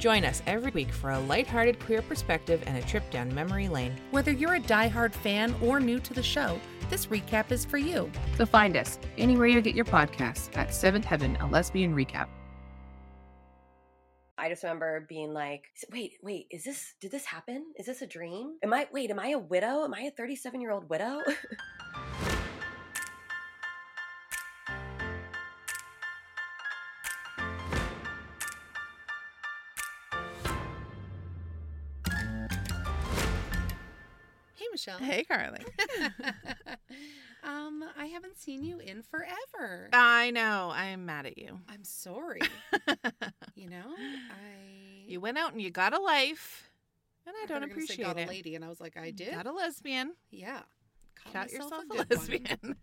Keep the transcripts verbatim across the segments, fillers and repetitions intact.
Join us every week for a lighthearted queer perspective and a trip down memory lane. Whether you're a diehard fan or new to the show, this recap is for you. So find us anywhere you get your podcasts at seventh Heaven, a lesbian recap. I just remember being like, wait, wait, is this, did this happen? Is this a dream? Am I, wait, am I a widow? Am I a thirty-seven-year-old widow? Michelle. Hey, Carly. um, I haven't seen you in forever. I know. I am mad at you. I'm sorry. You know, I... You went out and you got a life, and I, I don't appreciate got it. Got a lady, and I was like, I did. Got a lesbian. Yeah. Got yourself a, a lesbian.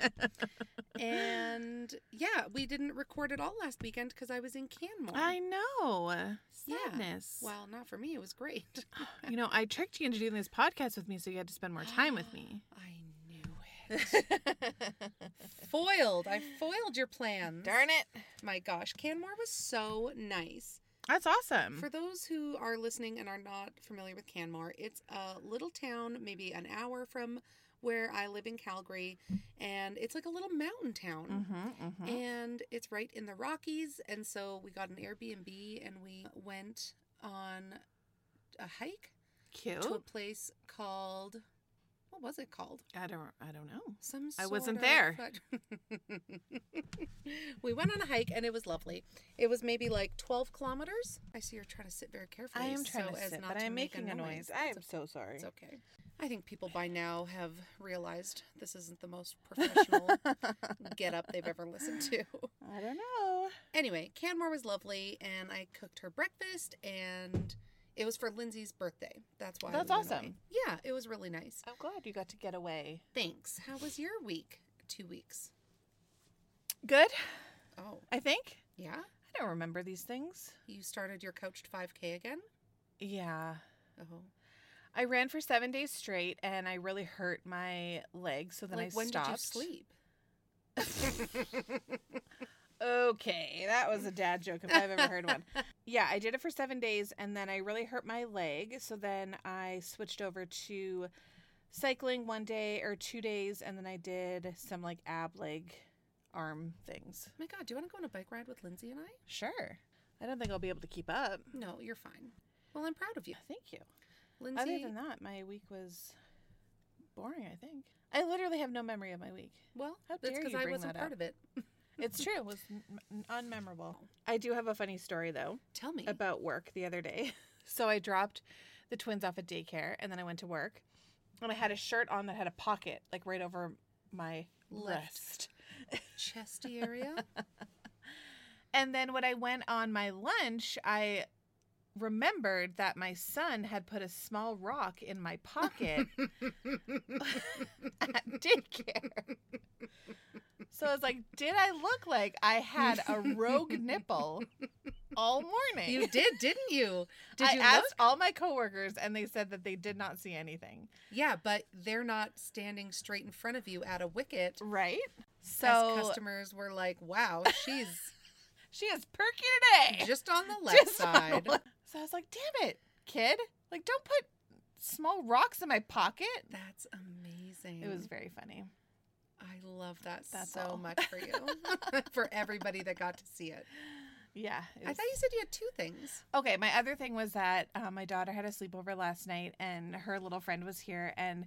And, yeah, we didn't record at all last weekend because I was in Canmore. I know. Sadness. Yeah. Well, not for me. It was great. You know, I tricked you into doing this podcast with me, so you had to spend more time with me. I knew it. Foiled. I foiled your plans. Darn it. My gosh. Canmore was so nice. That's awesome. For those who are listening and are not familiar with Canmore, it's a little town, maybe an hour from where I live in Calgary, and it's like a little mountain town, mm-hmm, mm-hmm. and it's right in the Rockies, and so we got an Airbnb, and we went on a hike Cute. to a place called, what was it called? I don't, I don't know. Some sort I wasn't of, there. We went on a hike, and it was lovely. It was maybe like twelve kilometers. I see you're trying to sit very carefully. I am trying so to as sit, not but to I'm making a noise. noise. I am so sorry. It's okay. I think people by now have realized this isn't the most professional get-up they've ever listened to. I don't know. Anyway, Canmore was lovely, and I cooked her breakfast, and it was for Lindsay's birthday. That's why. That's I was awesome. Away. Yeah, it was really nice. I'm glad you got to get away. Thanks. How was your week? Two weeks. Good. Oh. I think. Yeah? I don't remember these things. You started your coached five K again? Yeah. Oh. I ran for seven days straight, and I really hurt my leg, so then like, I stopped. When did you sleep? Okay, that was a dad joke if I've ever heard one. Yeah, I did it for seven days, and then I really hurt my leg, so then I switched over to cycling one day or two days, and then I did some, like, ab leg arm things. Oh my God, do you want to go on a bike ride with Lindsay and I? Sure. I don't think I'll be able to keep up. No, you're fine. Well, I'm proud of you. Thank you. Lindsay, other than that, my week was boring, I think. I literally have no memory of my week. Well, how dare you bring that up? That's because I wasn't part of it. It's true. It was unmemorable. I do have a funny story, though. Tell me. About work the other day. So I dropped the twins off at daycare, and then I went to work. And I had a shirt on that had a pocket, like right over my left chesty area. And then when I went on my lunch, I remembered that my son had put a small rock in my pocket at daycare. So I was like, did I look like I had a rogue nipple all morning? You did, didn't you? Did I you asked look? all my coworkers, and they said that they did not see anything. Yeah, but they're not standing straight in front of you at a wicket. Right. So as customers were like, wow, she's... She is perky today. Just on the left Just side. The le- so I was like, damn it, kid. Like, don't put small rocks in my pocket. That's amazing. It was very funny. I love that That's so all. much for you. For everybody that got to see it. Yeah. It was... I thought you said you had two things. Okay. My other thing was that uh, my daughter had a sleepover last night, and her little friend was here, and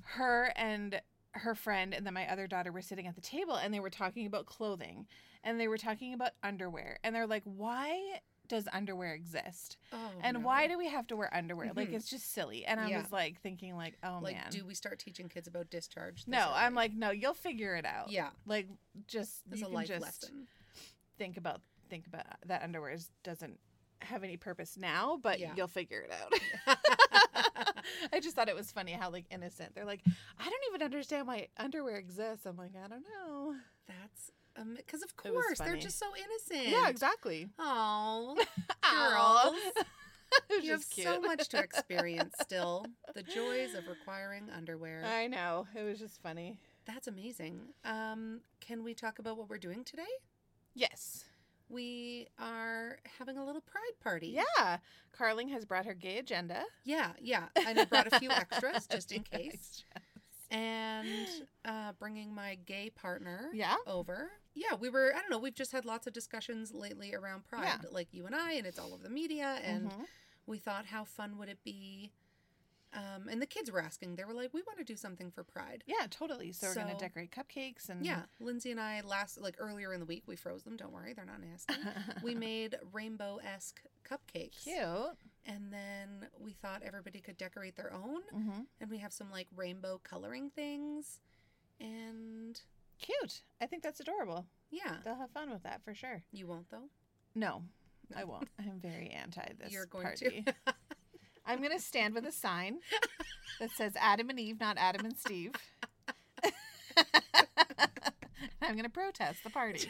her and her friend and then my other daughter were sitting at the table, and they were talking about clothing. And they were talking about underwear. And they're like, why does underwear exist? Oh, and no. Why do we have to wear underwear? Mm-hmm. Like, it's just silly. And I yeah. was like thinking like, oh, like, man. Like, do we start teaching kids about discharge? No, early? I'm like, no, you'll figure it out. Yeah. Like, just, it's you a can life just lesson. think about, think about that underwear is, doesn't have any purpose now, but yeah. you'll figure it out. I just thought it was funny how, like, innocent. They're like, I don't even understand why underwear exists. I'm like, I don't know. That's um, because of course they're just so innocent. Yeah, exactly. Oh, girls. You have cute. So much to experience still. The joys of requiring underwear. I know. It was just funny. That's amazing. Um, can we talk about what we're doing today? Yes. We are having a little pride party. Yeah. Carling has brought her gay agenda. Yeah, yeah. And I brought a few extras just in case. And uh, bringing my gay partner yeah. over. Yeah, we were, I don't know, we've just had lots of discussions lately around pride, yeah. like you and I, and it's all over the media. And mm-hmm. we thought, how fun would it be? Um, and the kids were asking, they were like, we want to do something for pride. Yeah, totally. So, so we're going to decorate cupcakes. And yeah, Lindsay and I last, like earlier in the week, we froze them. Don't worry, they're not nasty. We made rainbow-esque cupcakes. Cute. And then we thought everybody could decorate their own. Mm-hmm. And we have some like rainbow coloring things. And... cute. I think that's adorable. Yeah. They'll have fun with that for sure. You won't though? No, no. I won't. I'm very anti this You're going party. To. I'm going to stand with a sign that says Adam and Eve, not Adam and Steve. I'm going to protest the party.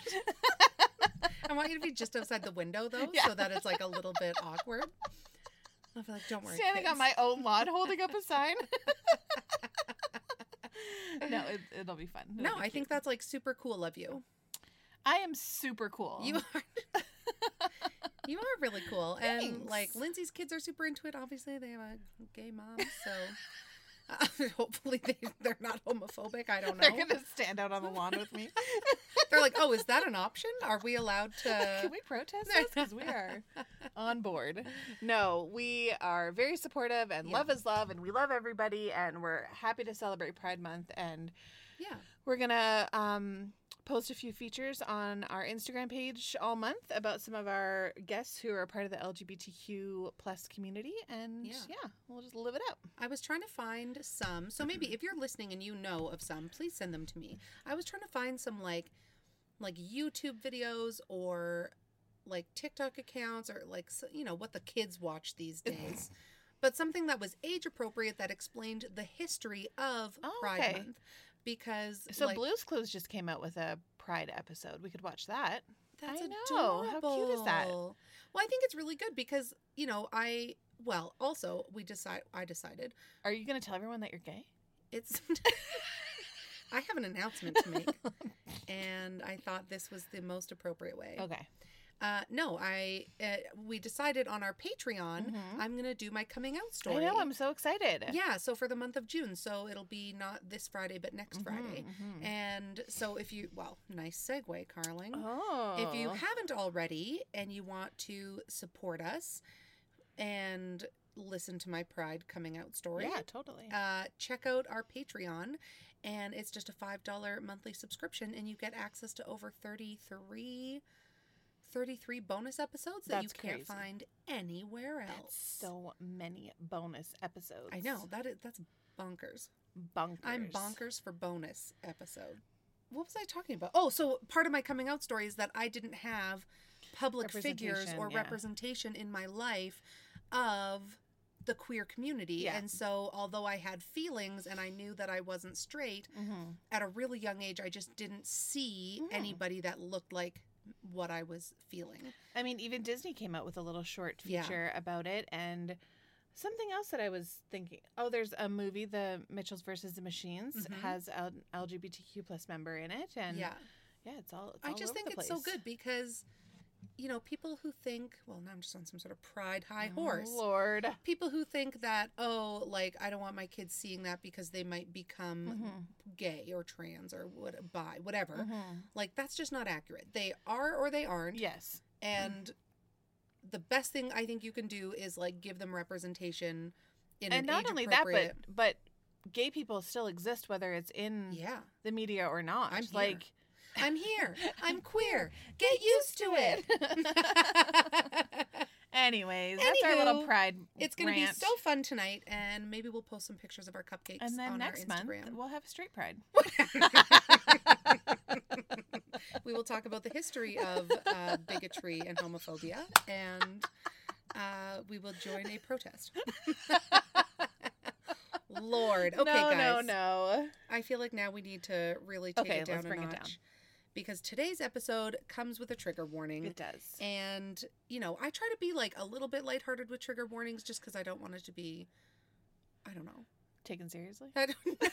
I want you to be just outside the window though, yeah. so that it's like a little bit awkward. I'll be like, don't worry. Standing kids. On my own lawn holding up a sign. No, it, it'll be fun. It'll no, be I think that's like super cool of you. I am super cool. You are. You are really cool. Thanks. And like Lindsay's kids are super into it. Obviously, they have a gay mom. So uh, hopefully they, they're not homophobic. I don't know. They're going to stand out on the lawn with me. They're like, oh, is that an option? Are we allowed to? Can we protest this? Because we are on board. No, we are very supportive and yeah. love is love and we love everybody and we're happy to celebrate Pride Month. And yeah, we're going to um, post a few features on our Instagram page all month about some of our guests who are part of the L G B T Q plus community. And yeah. yeah, we'll just live it up. I was trying to find some. So maybe if you're listening and you know of some, please send them to me. I was trying to find some like, like YouTube videos or like TikTok accounts or like, you know, what the kids watch these days, but something that was age appropriate that explained the history of oh, Pride okay. Month because. So like, Blue's Clues just came out with a Pride episode. We could watch that. That's I adorable. Know. How cute is that? Well, I think it's really good because, you know, I, well, also we decide, I decided. Are you going to tell everyone that you're gay? It's. I have an announcement to make, and I thought this was the most appropriate way. Okay. Uh, no, I uh, we decided on our Patreon, mm-hmm. I'm going to do my coming out story. I know, I'm so excited. Yeah, so for the month of June. So it'll be not this Friday, but next mm-hmm, Friday. Mm-hmm. And so if you, well, nice segue, Carling. Oh. If you haven't already and you want to support us and listen to my Pride coming out story. Yeah, totally. Uh, check out our Patreon. And it's just a five dollars monthly subscription, and you get access to over thirty-three, thirty-three bonus episodes that That's you can't crazy. Find anywhere else. That's so many bonus episodes. I know. That is, that's bonkers. Bonkers. I'm bonkers for bonus episode. What was I talking about? Oh, so part of my coming out story is that I didn't have public figures or yeah. representation in my life of... the queer community. Yeah. And so although I had feelings and I knew that I wasn't straight, mm-hmm. at a really young age, I just didn't see mm. anybody that looked like what I was feeling. I mean, even Disney came out with a little short feature yeah. about it. And something else that I was thinking, oh, there's a movie, The Mitchells versus the Machines, mm-hmm. has an L G B T Q plus member in it. And yeah, yeah it's all it's I all just over think it's place. So good because... you know, people who think, well, now I'm just on some sort of pride high horse. Oh, Lord. People who think that, oh, like, I don't want my kids seeing that because they might become mm-hmm. gay or trans or what, bi, whatever. Mm-hmm. Like, that's just not accurate. They are or they aren't. Yes. And mm-hmm. the best thing I think you can do is, like, give them representation in and an age appropriate... And not only that, but, but gay people still exist, whether it's in yeah. the media or not. I'm like. Here. I'm here. I'm queer. Get, Get used to it. it. Anyways, Anywho, that's our little pride It's going to be so fun tonight, and maybe we'll post some pictures of our cupcakes on our Instagram. And then next month, we'll have straight pride. We will talk about the history of uh, bigotry and homophobia, and uh, we will join a protest. Lord. Okay, no, guys. No, no, no. I feel like now we need to really take okay, it down let's bring a notch. It down. because today's episode comes with a trigger warning. It does. And, you know, I try to be like a little bit lighthearted with trigger warnings just because I don't want it to be, I don't know. Taken seriously? I don't know.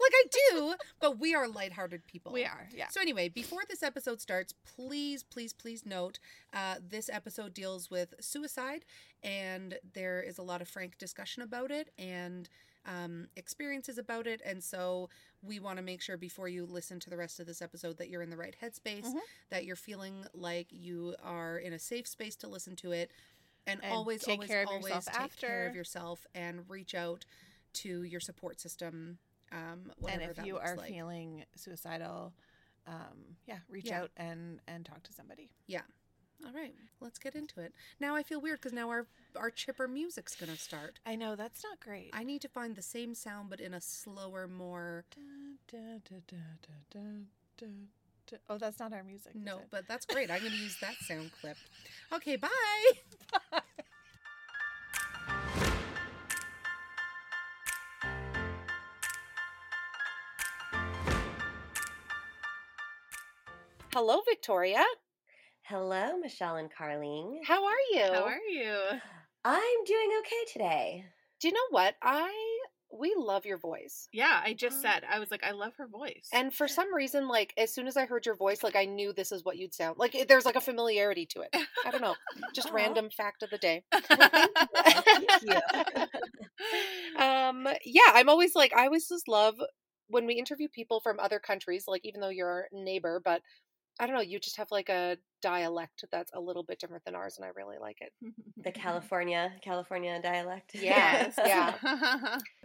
Like, I do, but we are lighthearted people. We are, yeah. So anyway, before this episode starts, please, please, please note uh, this episode deals with suicide, and there is a lot of frank discussion about it and um, experiences about it, and so we want to make sure before you listen to the rest of this episode that you're in the right headspace, mm-hmm. that you're feeling like you are in a safe space to listen to it, and, and always, take always, care of always take after. care of yourself and reach out to your support system. Um, and if you are like. feeling suicidal, um, yeah, reach yeah. out and, and talk to somebody. Yeah. All right. Let's get into it. Now I feel weird because now our, our chipper music's going to start. I know. That's not great. I need to find the same sound, but in a slower, more... Da, da, da, da, da, da, da. Oh, that's not our music. No, but that's great. I'm going to use that sound clip. Okay. Bye. Bye. Hello, Victoria. Hello, Michelle and Carleen. How are you? How are you? I'm doing okay today. Do you know what? I we love your voice. Yeah, I just oh. said. I was like, I love her voice. And for some reason, like, as soon as I heard your voice, like, I knew this is what you'd sound. Like, there's, like, a familiarity to it. I don't know. Just Aww. Random fact of the day. Well, thank you. um, yeah, I'm always, like, I always just love when we interview people from other countries, like, even though you're our neighbor, but... I don't know, you just have like a dialect that's a little bit different than ours, and I really like it. The California, California dialect. Yes, yeah.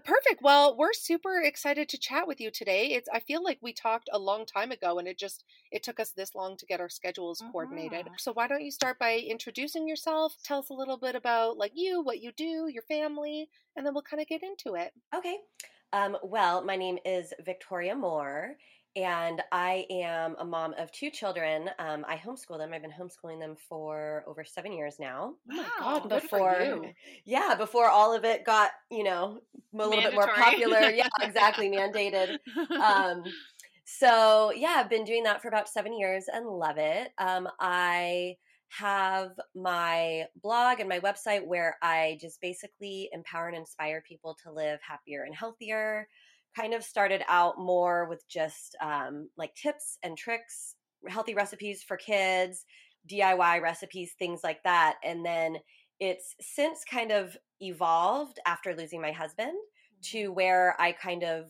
Perfect. Well, we're super excited to chat with you today. It's I feel like we talked a long time ago, and it just, it took us this long to get our schedules uh-huh. coordinated. So why don't you start by introducing yourself, tell us a little bit about like you, what you do, your family, and then we'll kind of get into it. Okay. Um, well, my name is Victoria Moore. And I am a mom of two children. Um, I homeschool them. I've been homeschooling them for over seven years now. Oh my God, before, good for you. Yeah, before all of it got, you know, a little Mandatory. bit more popular. Yeah, exactly, mandated. Um, so, yeah, I've been doing that for about seven years and love it. Um, I have my blog and my website where I just basically empower and inspire people to live happier and healthier. Kind of started out more with just um, like tips and tricks, healthy recipes for kids, D I Y recipes, things like that. And then it's since kind of evolved after losing my husband to where I kind of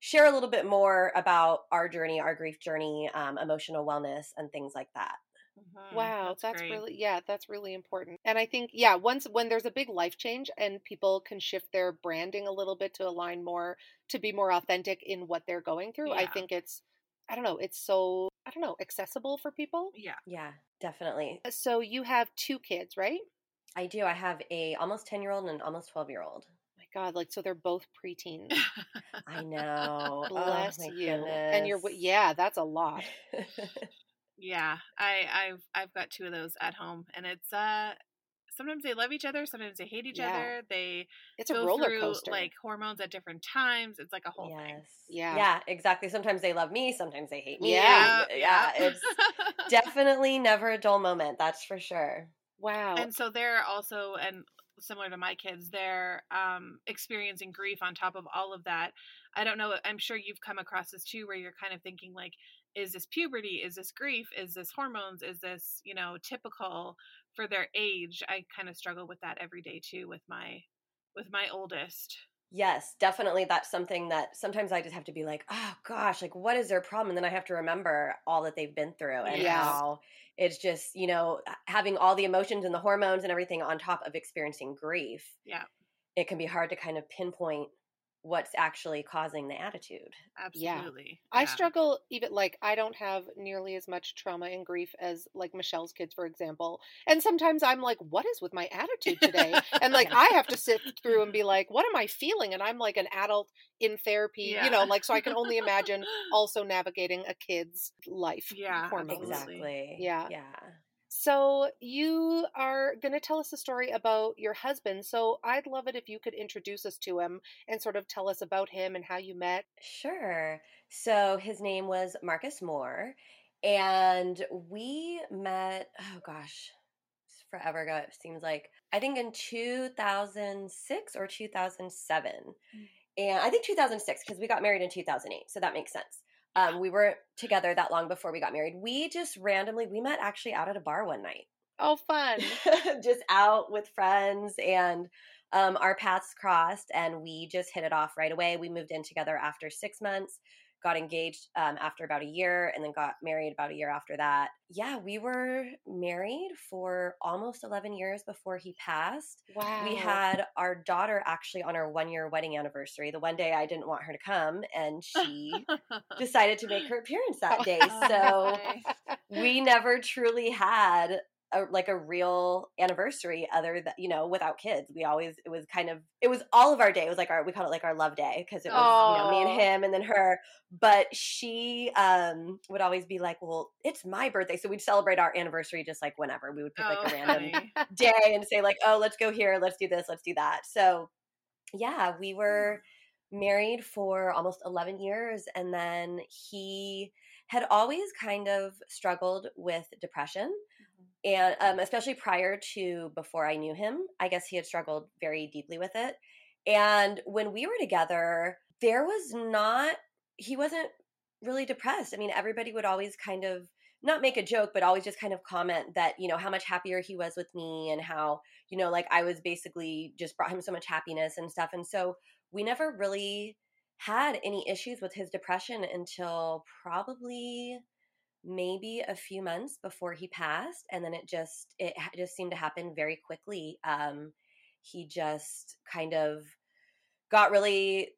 share a little bit more about our journey, our grief journey, um, emotional wellness and things like that. Mm-hmm. Wow, that's, that's really yeah, that's really important. And I think yeah, once when there's a big life change and people can shift their branding a little bit to align more to be more authentic in what they're going through, yeah. I think it's I don't know, it's so I don't know, accessible for people. Yeah. Yeah, definitely. So you have two kids, right? I do. I have a almost ten-year-old and an almost twelve-year-old. God, like, so they're both preteens. I know. Bless oh, you. Goodness. And you're yeah, that's a lot. Yeah, I, I've I've got two of those at home, and it's uh sometimes they love each other, sometimes they hate each yeah. other. They it's go a roller through, coaster, like hormones at different times. It's like a whole yes. thing. Yeah, yeah, exactly. Sometimes they love me, sometimes they hate me. Yeah, yeah. yeah. It's definitely never a dull moment. That's for sure. Wow. And so they're also, and similar to my kids, they're um experiencing grief on top of all of that. I don't know. I'm sure you've come across this too, where you're kind of thinking like, is this puberty? Is this grief? Is this hormones? Is this, you know, typical for their age? I kind of struggle with that every day too with my, with my oldest. Yes, definitely. That's something that sometimes I just have to be like, oh gosh, like what is their problem? And then I have to remember all that they've been through and yes. how it's just, you know, having all the emotions and the hormones and everything on top of experiencing grief. Yeah. It can be hard to kind of pinpoint what's actually causing the attitude. Absolutely. Yeah. I yeah. struggle even like I don't have nearly as much trauma and grief as like Michelle's kids, for example. And sometimes I'm like, what is with my attitude today? And like, I have to sit through and be like, what am I feeling? And I'm like an adult in therapy, yeah. you know, like, so I can only imagine also navigating a kid's life. Yeah. Hormones. Exactly. Yeah. Yeah. So you are going to tell us a story about your husband. So I'd love it if you could introduce us to him and sort of tell us about him and how you met. Sure. So his name was Marcus Moore, and we met, oh gosh, forever ago, it seems like, I think in two thousand six or two thousand seven. Mm-hmm. And I think two thousand six, because we got married in two thousand eight. So that makes sense. Um, we weren't together that long before we got married. We just randomly, we met actually out at a bar one night. Oh, fun. Just out with friends, and um, our paths crossed, and we just hit it off right away. We moved in together after six months, got engaged um, after about a year, and then got married about a year after that. Yeah, we were married for almost eleven years before he passed. Wow. We had our daughter actually on our one-year wedding anniversary, the one day I didn't want her to come, and she decided to make her appearance that day. So we never truly had a, like a real anniversary other than, you know, without kids. We always, it was kind of, it was all of our day. It was like our, we called it like our love day, because it was, oh. you know, me and him and then her. But she um, would always be like, well, it's my birthday. So we'd celebrate our anniversary just like whenever. We would pick oh, like a random funny. day and say like, oh, let's go here. Let's do this. Let's do that. So yeah, we were married for almost eleven years. And then he had always kind of struggled with depression. And um, especially prior to before I knew him, I guess he had struggled very deeply with it. And when we were together, there was not, he wasn't really depressed. I mean, everybody would always kind of not make a joke, but always just kind of comment that, you know, how much happier he was with me and how, you know, like I was basically just brought him so much happiness and stuff. And so we never really had any issues with his depression until probably maybe a few months before he passed. And then it just, it just seemed to happen very quickly. Um, he just kind of got really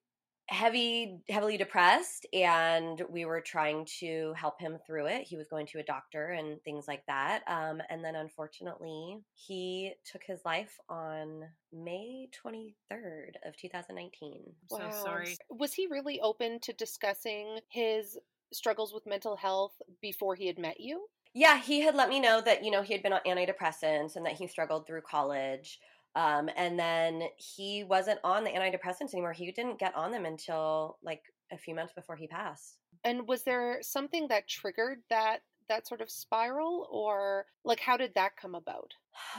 heavy, heavily depressed, and we were trying to help him through it. He was going to a doctor and things like that. Um, and then unfortunately he took his life on May twenty-third of two thousand nineteen. I'm wow. so sorry. Was he really open to discussing his struggles with mental health before he had met you? Yeah, he had let me know that, you know, he had been on antidepressants and that he struggled through college. Um, and then he wasn't on the antidepressants anymore. He didn't get on them until like a few months before he passed. And was there something that triggered that, that sort of spiral, or like, how did that come about?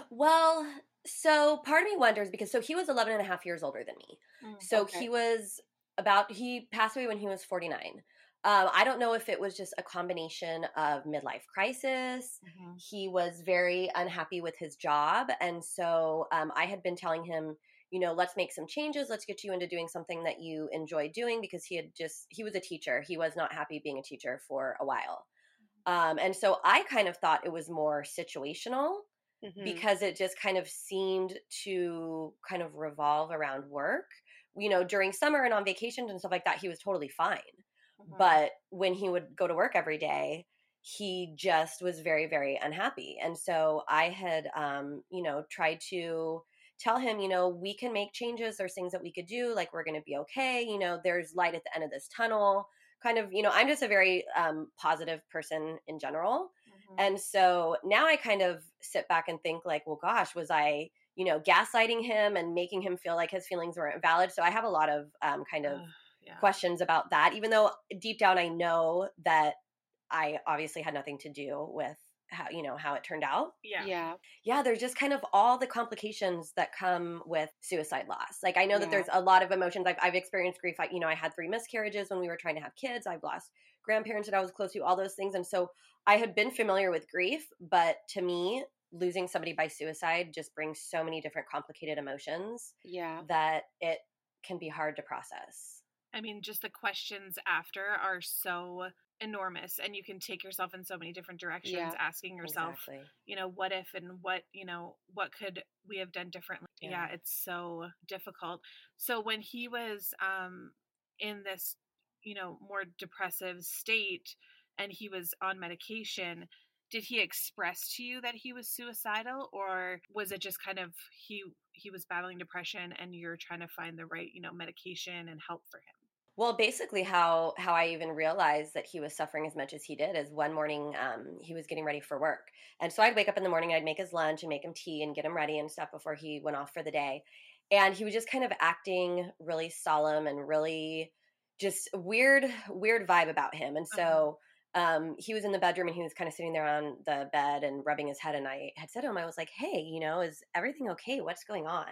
Well, so part of me wonders because, so he was eleven and a half years older than me. Mm, so okay. he was about, he passed away when he was forty-nine. Um, I don't know if it was just a combination of midlife crisis. Mm-hmm. He was very unhappy with his job. And so um, I had been telling him, you know, let's make some changes. Let's get you into doing something that you enjoy doing, because he had just, he was a teacher. He was not happy being a teacher for a while. Mm-hmm. Um, and so I kind of thought it was more situational, mm-hmm. because it just kind of seemed to kind of revolve around work. You know, during summer and on vacations and stuff like that, he was totally fine. But when he would go to work every day, he just was very, very unhappy. And so I had, um, you know, tried to tell him, you know, we can make changes. There's things that we could do. Like, we're going to be okay. You know, there's light at the end of this tunnel. Kind of, you know, I'm just a very um, positive person in general. Mm-hmm. And so now I kind of sit back and think like, well, gosh, was I, you know, gaslighting him and making him feel like his feelings weren't valid? So I have a lot of um, kind of Yeah. questions about that, even though deep down I know that I obviously had nothing to do with how, you know, how it turned out. Yeah. Yeah. Yeah. There's just kind of all the complications that come with suicide loss. Like, I know yeah. that there's a lot of emotions. I've, I've experienced grief. I, you know, I had three miscarriages when we were trying to have kids. I've lost grandparents that I was close to, all those things. And so I had been familiar with grief, but to me, losing somebody by suicide just brings so many different complicated emotions yeah. that it can be hard to process. I mean, just the questions after are so enormous, and you can take yourself in so many different directions, yeah, asking yourself, exactly. you know, what if, and what, you know, what could we have done differently? Yeah, yeah, it's so difficult. So when he was um, in this, you know, more depressive state and he was on medication, did he express to you that he was suicidal, or was it just kind of he he was battling depression and you're trying to find the right, you know, medication and help for him? Well, basically how, how I even realized that he was suffering as much as he did is one morning um, he was getting ready for work. And so I'd wake up in the morning, I'd make his lunch and make him tea and get him ready and stuff before he went off for the day. And he was just kind of acting really solemn and really just weird, weird vibe about him. And so um, he was in the bedroom and he was kind of sitting there on the bed and rubbing his head. And I had said to him, I was like, hey, you know, is everything okay? What's going on?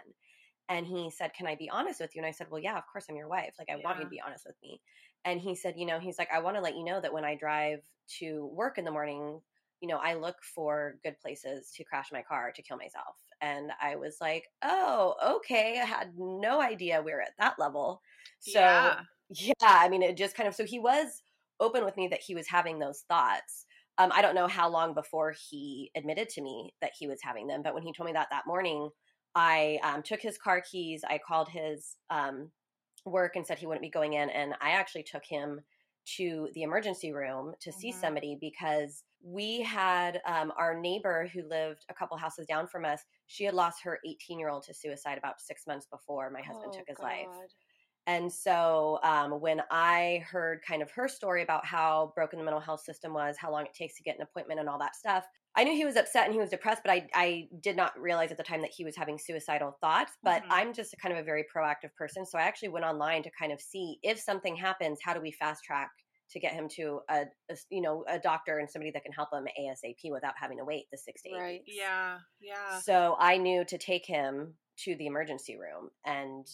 And he said, can I be honest with you? And I said, well, yeah, of course, I'm your wife. Like, I yeah. want you to be honest with me. And he said, you know, he's like, I want to let you know that when I drive to work in the morning, you know, I look for good places to crash my car to kill myself. And I was like, oh, okay. I had no idea we were at that level. So yeah, yeah I mean, it just kind of, so he was open with me that he was having those thoughts. Um, I don't know how long before he admitted to me that he was having them. But when he told me that that morning, I um, took his car keys, I called his um, work and said he wouldn't be going in, and I actually took him to the emergency room to mm-hmm. see somebody because we had um, our neighbor who lived a couple houses down from us, she had lost her eighteen-year-old to suicide about six months before my husband oh, took his God. life. And so um, when I heard kind of her story about how broken the mental health system was, how long it takes to get an appointment and all that stuff, I knew he was upset and he was depressed, but I I did not realize at the time that he was having suicidal thoughts. But mm-hmm. I'm just a kind of a very proactive person. So I actually went online to kind of see if something happens, how do we fast track to get him to a, a you know, a doctor and somebody that can help him ASAP without having to wait the six to eight right. weeks. Yeah. Yeah. So I knew to take him to the emergency room. And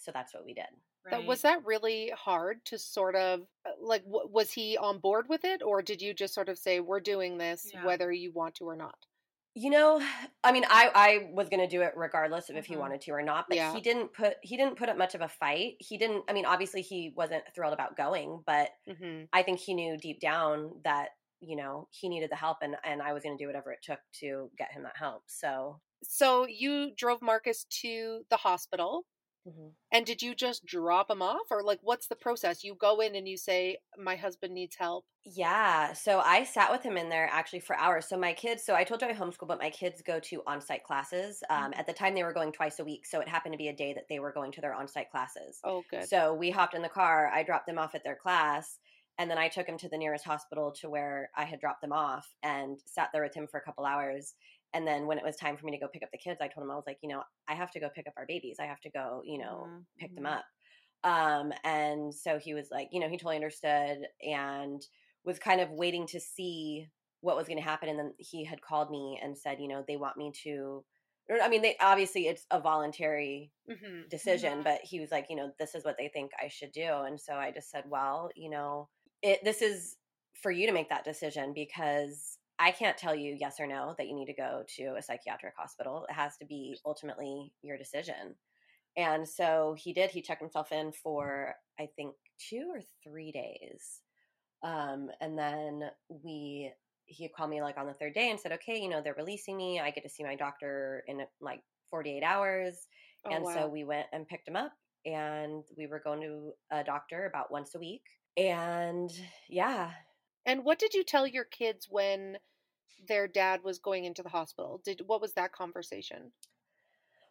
so that's what we did. Right. But was that really hard to sort of, like, w- was he on board with it? Or did you just sort of say, we're doing this yeah. whether you want to or not? You know, I mean, I, I was going to do it regardless of mm-hmm. if he wanted to or not. But yeah. he didn't put he didn't put up much of a fight. He didn't, I mean, obviously he wasn't thrilled about going. But mm-hmm. I think he knew deep down that, you know, he needed the help. And, and I was going to do whatever it took to get him that help. So, so you drove Marcus to the hospital. Mm-hmm. And did you just drop him off or like, what's the process? You go in and you say, my husband needs help. Yeah. So I sat with him in there actually for hours. So my kids, so I told you I homeschool, but my kids go to on-site classes. Um, mm-hmm. At the time they were going twice a week. So it happened to be a day that they were going to their on-site classes. Oh, good. So we hopped in the car, I dropped them off at their class. And then I took him to the nearest hospital to where I had dropped them off and sat there with him for a couple hours. And then when it was time for me to go pick up the kids, I told him, I was like, you know, I have to go pick up our babies. I have to go, you know, mm-hmm. pick them up. Um, and so he was like, you know, he totally understood and was kind of waiting to see what was going to happen. And then he had called me and said, you know, they want me to, I mean, they obviously it's a voluntary mm-hmm. decision, yeah. but he was like, you know, this is what they think I should do. And so I just said, well, you know, it, this is for you to make that decision because I can't tell you yes or no that you need to go to a psychiatric hospital. It has to be ultimately your decision. And so he did. He checked himself in for, I think, two or three days. Um, and then we he called me like on the third day and said, okay, you know, they're releasing me. I get to see my doctor in like forty-eight hours. Oh, and wow. so we went and picked him up and we were going to a doctor about once a week. And yeah. And what did you tell your kids when their dad was going into the hospital? Did what was that conversation?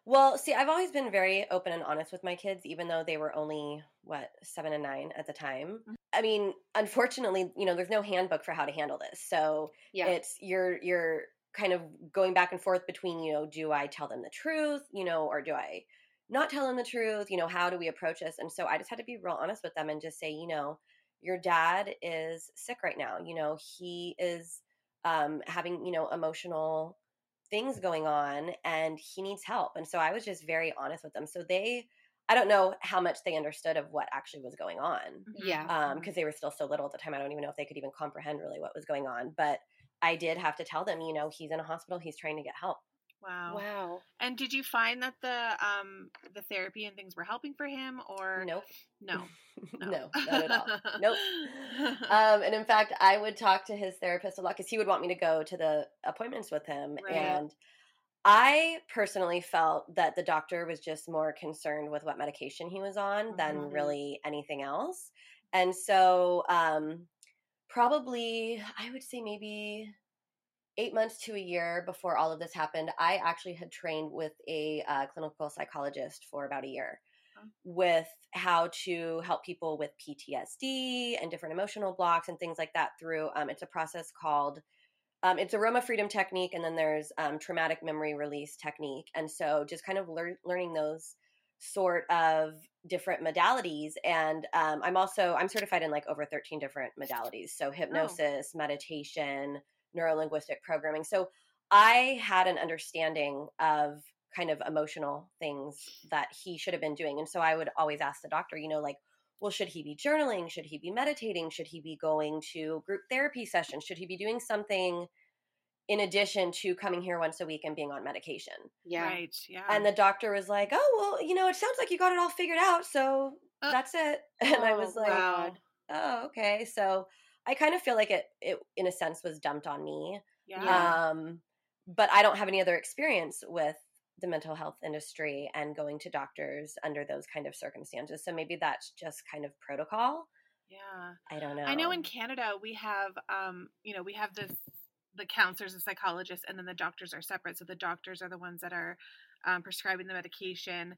Well, see, I've always been very open and honest with my kids, even though they were only, what, seven and nine at the time. Mm-hmm. I mean, unfortunately, you know, there's no handbook for how to handle this. So yeah. it's you're you're kind of going back and forth between, you know, do I tell them the truth, you know, or do I not tell them the truth? You know, how do we approach this? And so I just had to be real honest with them and just say, you know, your dad is sick right now. You know, he is um, having, you know, emotional things going on and he needs help. And so I was just very honest with them. So they, I don't know how much they understood of what actually was going on. Yeah. Um, because they were still so little at the time. I don't even know if they could even comprehend really what was going on. But I did have to tell them, you know, he's in a hospital, he's trying to get help. Wow. Wow. And did you find that the um the therapy and things were helping for him or nope. No. No. No, not at all. Nope. Um and in fact, I would talk to his therapist a lot cuz he would want me to go to the appointments with him right. and I personally felt that the doctor was just more concerned with what medication he was on mm-hmm. than really anything else. And so um probably I would say maybe eight months to a year before all of this happened, I actually had trained with a uh, clinical psychologist for about a year. with how to help people with P T S D and different emotional blocks and things like that through, um, it's a process called, um, it's Aroma Freedom Technique. And then there's um, Traumatic Memory Release Technique. And so just kind of lear- learning those sort of different modalities. And um, I'm also, I'm certified in like over thirteen different modalities. So hypnosis, oh. meditation, neuro-linguistic programming. So I had an understanding of kind of emotional things that he should have been doing. And so I would always ask the doctor, you know, like, well, should he be journaling? Should he be meditating? Should he be going to group therapy sessions? Should he be doing something in addition to coming here once a week and being on medication? Yeah. Right. Yeah. And the doctor was like, oh, well, you know, it sounds like you got it all figured out. So uh, that's it. And oh, I was like, wow. oh, okay. So I kind of feel like it, it in a sense was dumped on me. Yeah. Um, but I don't have any other experience with the mental health industry and going to doctors under those kind of circumstances. So maybe that's just kind of protocol. Yeah. I don't know. I know in Canada we have, um, you know, we have this, the counselors and psychologists, and then the doctors are separate. So the doctors are the ones that are um, prescribing the medication,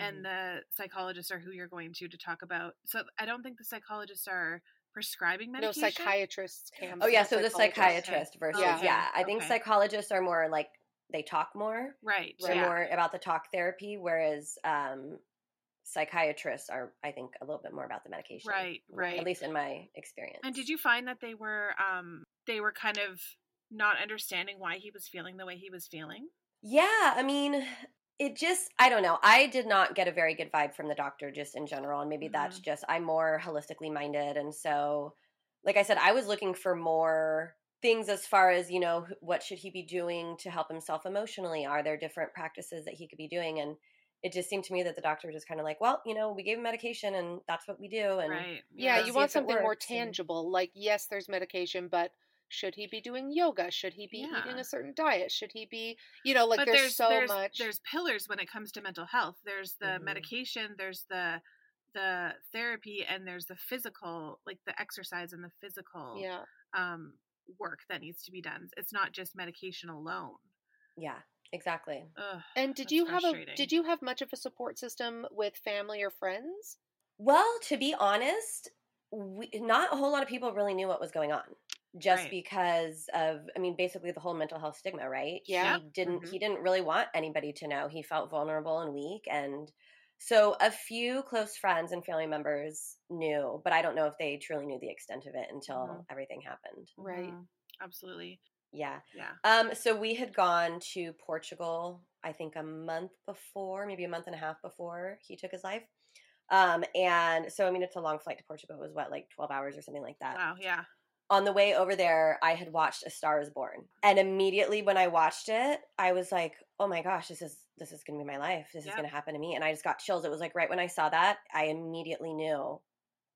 mm-hmm. and the psychologists are who you're going to, to talk about. So I don't think the psychologists are prescribing medication. No, psychiatrists can. Oh yeah. So the psychiatrist versus, yeah, yeah I think okay. psychologists are more like, they talk more, right? They're yeah. more about the talk therapy, whereas um, psychiatrists are, I think, a little bit more about the medication, right? Right. At least in my experience. And did you find that they were um, they were kind of not understanding why he was feeling the way he was feeling? Yeah, I mean, it just, I don't know. I did not get a very good vibe from the doctor, just in general, and maybe mm-hmm. that's just I'm more holistically minded, and so, like I said, I was looking for more things as far as, you know, what should he be doing to help himself emotionally? Are there different practices that he could be doing? And it just seemed to me that the doctor was just kind of like, well, you know, we gave him medication and that's what we do. And right. yeah, you want something more tangible. And like, yes, there's medication, but should he be doing yoga? Should he be yeah. eating a certain diet? Should he be, you know, like but there's, there's so there's, much. There's pillars when it comes to mental health. There's the mm-hmm. medication, there's the the therapy, and there's the physical, like the exercise and the physical. Yeah. Um, work that needs to be done. It's not just medication alone. Yeah, exactly. Ugh, and did you have a did you have much of a support system with family or friends? Well, to be honest, we, not a whole lot of people really knew what was going on, just right. because of, I mean, basically the whole mental health stigma, right? Yeah. He didn't mm-hmm. he didn't really want anybody to know. He felt vulnerable and weak, and so a few close friends and family members knew, but I don't know if they truly knew the extent of it until mm-hmm. everything happened. Right. Mm-hmm. Absolutely. Yeah. Yeah. Um, so we had gone to Portugal, I think a month before, maybe a month and a half before he took his life. Um, and so, I mean, it's a long flight to Portugal. It was what, like twelve hours or something like that. Wow. Yeah. On the way over there, I had watched A Star Is Born. And immediately when I watched it, I was like, oh my gosh, this is this is going to be my life. This yep. is going to happen to me. And I just got chills. It was like right when I saw that, I immediately knew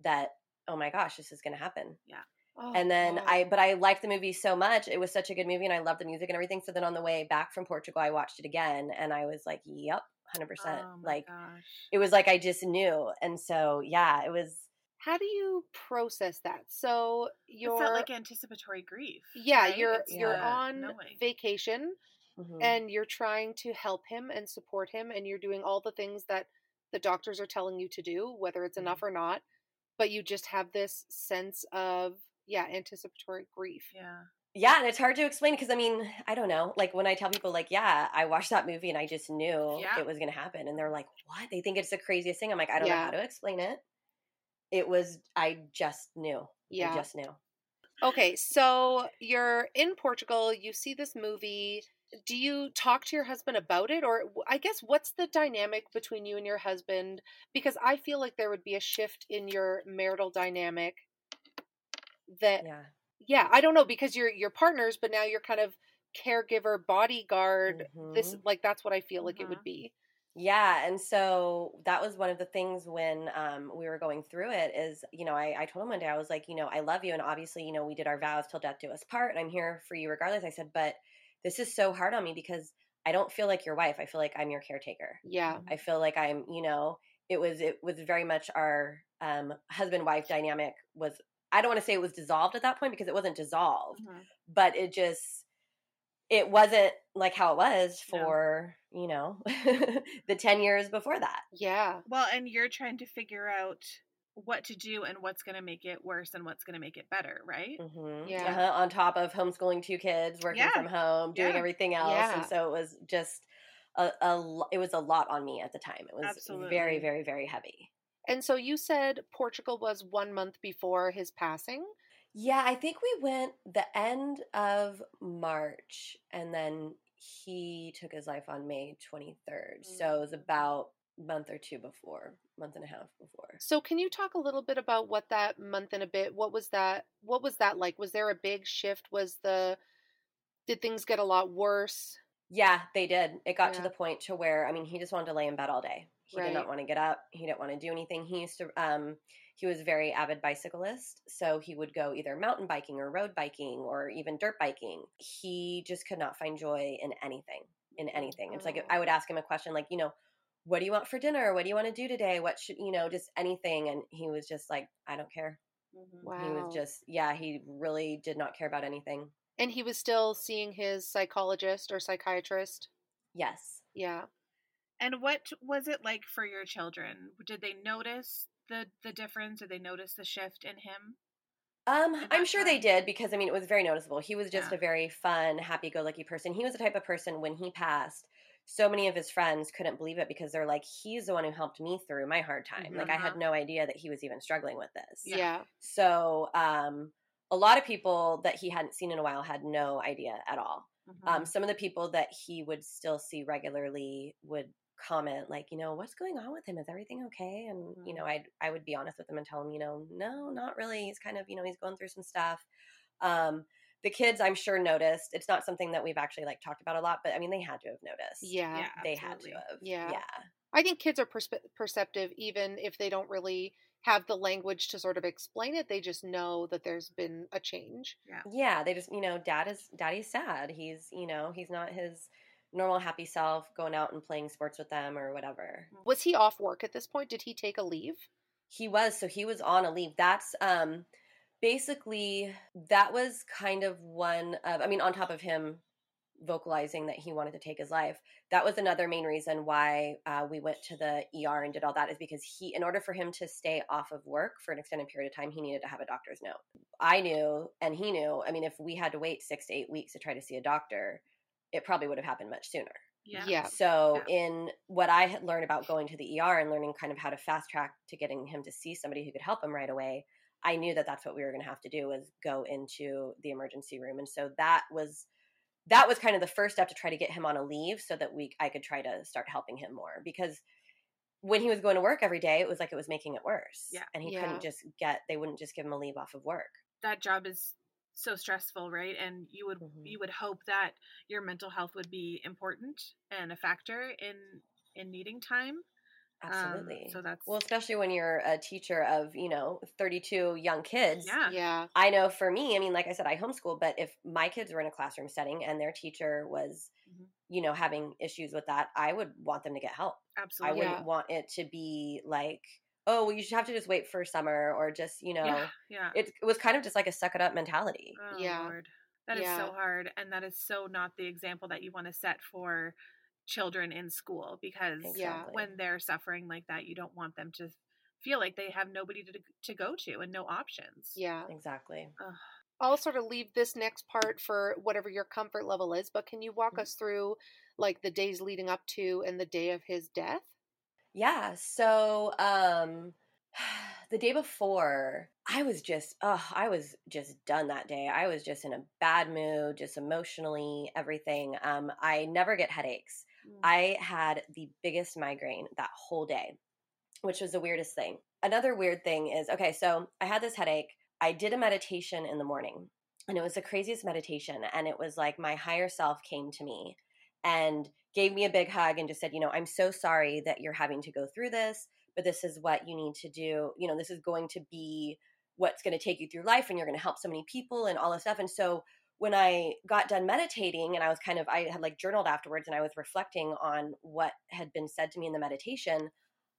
that, oh my gosh, this is going to happen. Yeah. Oh, and then God. I, but I liked the movie so much. It was such a good movie and I loved the music and everything. So then on the way back from Portugal, I watched it again and I was like, yep, one hundred percent. Oh like gosh. It was like I just knew. And so, yeah, it was. How do you process that? So you're it's not like anticipatory grief. Yeah, right? you're it's you're the, on no vacation, mm-hmm. and you're trying to help him and support him, and you're doing all the things that the doctors are telling you to do, whether it's mm-hmm. enough or not. But you just have this sense of yeah, anticipatory grief. Yeah, yeah, and it's hard to explain because I mean I don't know. Like when I tell people like yeah, I watched that movie and I just knew yeah. it was going to happen, and they're like, what? They think it's the craziest thing. I'm like, I don't yeah. know how to explain it. It was, I just knew. Yeah. I just knew. Okay. So you're in Portugal, you see this movie. Do you talk to your husband about it? Or I guess what's the dynamic between you and your husband? Because I feel like there would be a shift in your marital dynamic that, yeah, yeah I don't know, because you're, you're partners, but now you're kind of caregiver, bodyguard. Mm-hmm. This, like, that's what I feel like mm-hmm. it would be. Yeah. And so that was one of the things when um, we were going through it is, you know, I, I told him one day, I was like, you know, I love you. And obviously, you know, we did our vows till death do us part and I'm here for you regardless. I said, but this is so hard on me because I don't feel like your wife. I feel like I'm your caretaker. Yeah. I feel like I'm, you know, it was, it was very much our um, husband-wife dynamic was, I don't want to say it was dissolved at that point because it wasn't dissolved, mm-hmm. but it just, it wasn't like how it was for, no. you know, the ten years before that. Yeah. Well, and you're trying to figure out what to do and what's going to make it worse and what's going to make it better, right? Mm-hmm. Yeah. Uh-huh. On top of homeschooling two kids, working yeah. from home, doing yeah. everything else. Yeah. And so it was just a, a, it was a lot on me at the time. It was Absolutely. very, very, very heavy. And so you said Portugal was one month before his passing? Yeah, I think we went the end of March, and then he took his life on May twenty-third. Mm-hmm. So it was about a month or two before, month and a half before. So can you talk a little bit about what that month and a bit, what was that, what was that like? Was there a big shift? Was the, did things get a lot worse? Yeah, they did. It got yeah. to the point to where, I mean, he just wanted to lay in bed all day. He right. did not want to get up. He didn't want to do anything. He used to, um, he was a very avid bicyclist. So he would go either mountain biking or road biking or even dirt biking. He just could not find joy in anything, in anything. It's oh. like, I would ask him a question like, you know, what do you want for dinner? What do you want to do today? What should, you know, just anything. And he was just like, I don't care. Mm-hmm. Wow. He was just, yeah, he really did not care about anything. And he was still seeing his psychologist or psychiatrist? Yes. Yeah. And what was it like for your children? Did they notice the, the difference? Did they notice the shift in him? Um, in I'm sure time? they did because, I mean, it was very noticeable. He was just yeah. a very fun, happy-go-lucky person. He was the type of person when he passed, so many of his friends couldn't believe it because they're like, he's the one who helped me through my hard time. Mm-hmm. Like, I had no idea that he was even struggling with this. Yeah. yeah. So um, a lot of people that he hadn't seen in a while had no idea at all. Mm-hmm. Um, some of the people that he would still see regularly would comment like, you know, what's going on with him? Is everything okay? And, you know, I'd, I would be honest with him and tell him, you know, no, not really. He's kind of, you know, he's going through some stuff. Um, the kids, I'm sure, noticed. It's not something that we've actually like talked about a lot, but I mean, they had to have noticed. Yeah. yeah they absolutely. had to have. Yeah. yeah. I think kids are perspe- perceptive, even if they don't really have the language to sort of explain it. They just know that there's been a change. Yeah. Yeah. They just, you know, dad is, daddy's sad. He's, you know, he's not his normal happy self, going out and playing sports with them or whatever. Was he off work at this point? Did he take a leave? He was. So he was on a leave. That's um, basically, that was kind of one of, I mean, on top of him vocalizing that he wanted to take his life, that was another main reason why uh, we went to the E R and did all that, is because he, in order for him to stay off of work for an extended period of time, he needed to have a doctor's note. I knew, and he knew, I mean, if we had to wait six to eight weeks to try to see a doctor, it probably would have happened much sooner. Yeah. yeah. So yeah. in what I had learned about going to the E R and learning kind of how to fast track to getting him to see somebody who could help him right away, I knew that that's what we were going to have to do, was go into the emergency room. And so that was, that was kind of the first step to try to get him on a leave so that we, I could try to start helping him more, because when he was going to work every day, it was like it was making it worse. Yeah. And he yeah. couldn't just get, they wouldn't just give him a leave off of work. That job is so stressful, right? And you would mm-hmm. you would hope that your mental health would be important and a factor in in needing time. Absolutely. Um, so that's well, especially when you're a teacher of, you know, thirty-two young kids. Yeah. yeah. I know for me, I mean, like I said, I homeschool, but if my kids were in a classroom setting and their teacher was, mm-hmm. you know, having issues with that, I would want them to get help. Absolutely. I wouldn't yeah. want it to be like, oh, well, you should have to just wait for summer, or just, you know, yeah, yeah. It, it was kind of just like a suck it up mentality. Oh, yeah. Lord. That yeah. is so hard. And that is so not the example that you want to set for children in school, because exactly. when they're suffering like that, you don't want them to feel like they have nobody to to go to and no options. Yeah, exactly. Ugh. I'll sort of leave this next part for whatever your comfort level is, but can you walk mm-hmm. us through like the days leading up to and the day of his death? Yeah. So, um, the day before I was just, oh, I was just done that day. I was just in a bad mood, just emotionally, everything. Um, I never get headaches. Mm. I had the biggest migraine that whole day, which was the weirdest thing. Another weird thing is, okay, so I had this headache. I did a meditation in the morning, and it was the craziest meditation. And it was like my higher self came to me and gave me a big hug and just said, you know, I'm so sorry that you're having to go through this, but this is what you need to do. You know, this is going to be what's going to take you through life, and you're going to help so many people and all this stuff. And so when I got done meditating, and I was kind of, I had like journaled afterwards, and I was reflecting on what had been said to me in the meditation,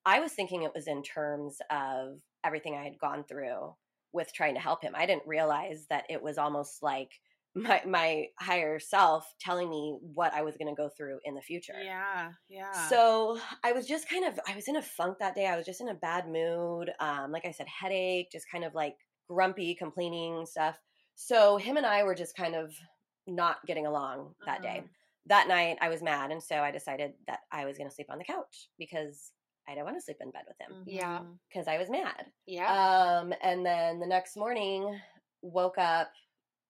I was thinking it was in terms of everything I had gone through with trying to help him. I didn't realize that it was almost like my my higher self telling me what I was going to go through in the future. Yeah, yeah. So I was just kind of, I was in a funk that day. I was just in a bad mood. Um, like I said, headache, just kind of like grumpy, complaining stuff. So him and I were just kind of not getting along that uh-huh. day. That night I was mad. And so I decided that I was going to sleep on the couch because I didn't want to sleep in bed with him. Yeah. Because I was mad. Yeah. Um, and then the next morning woke up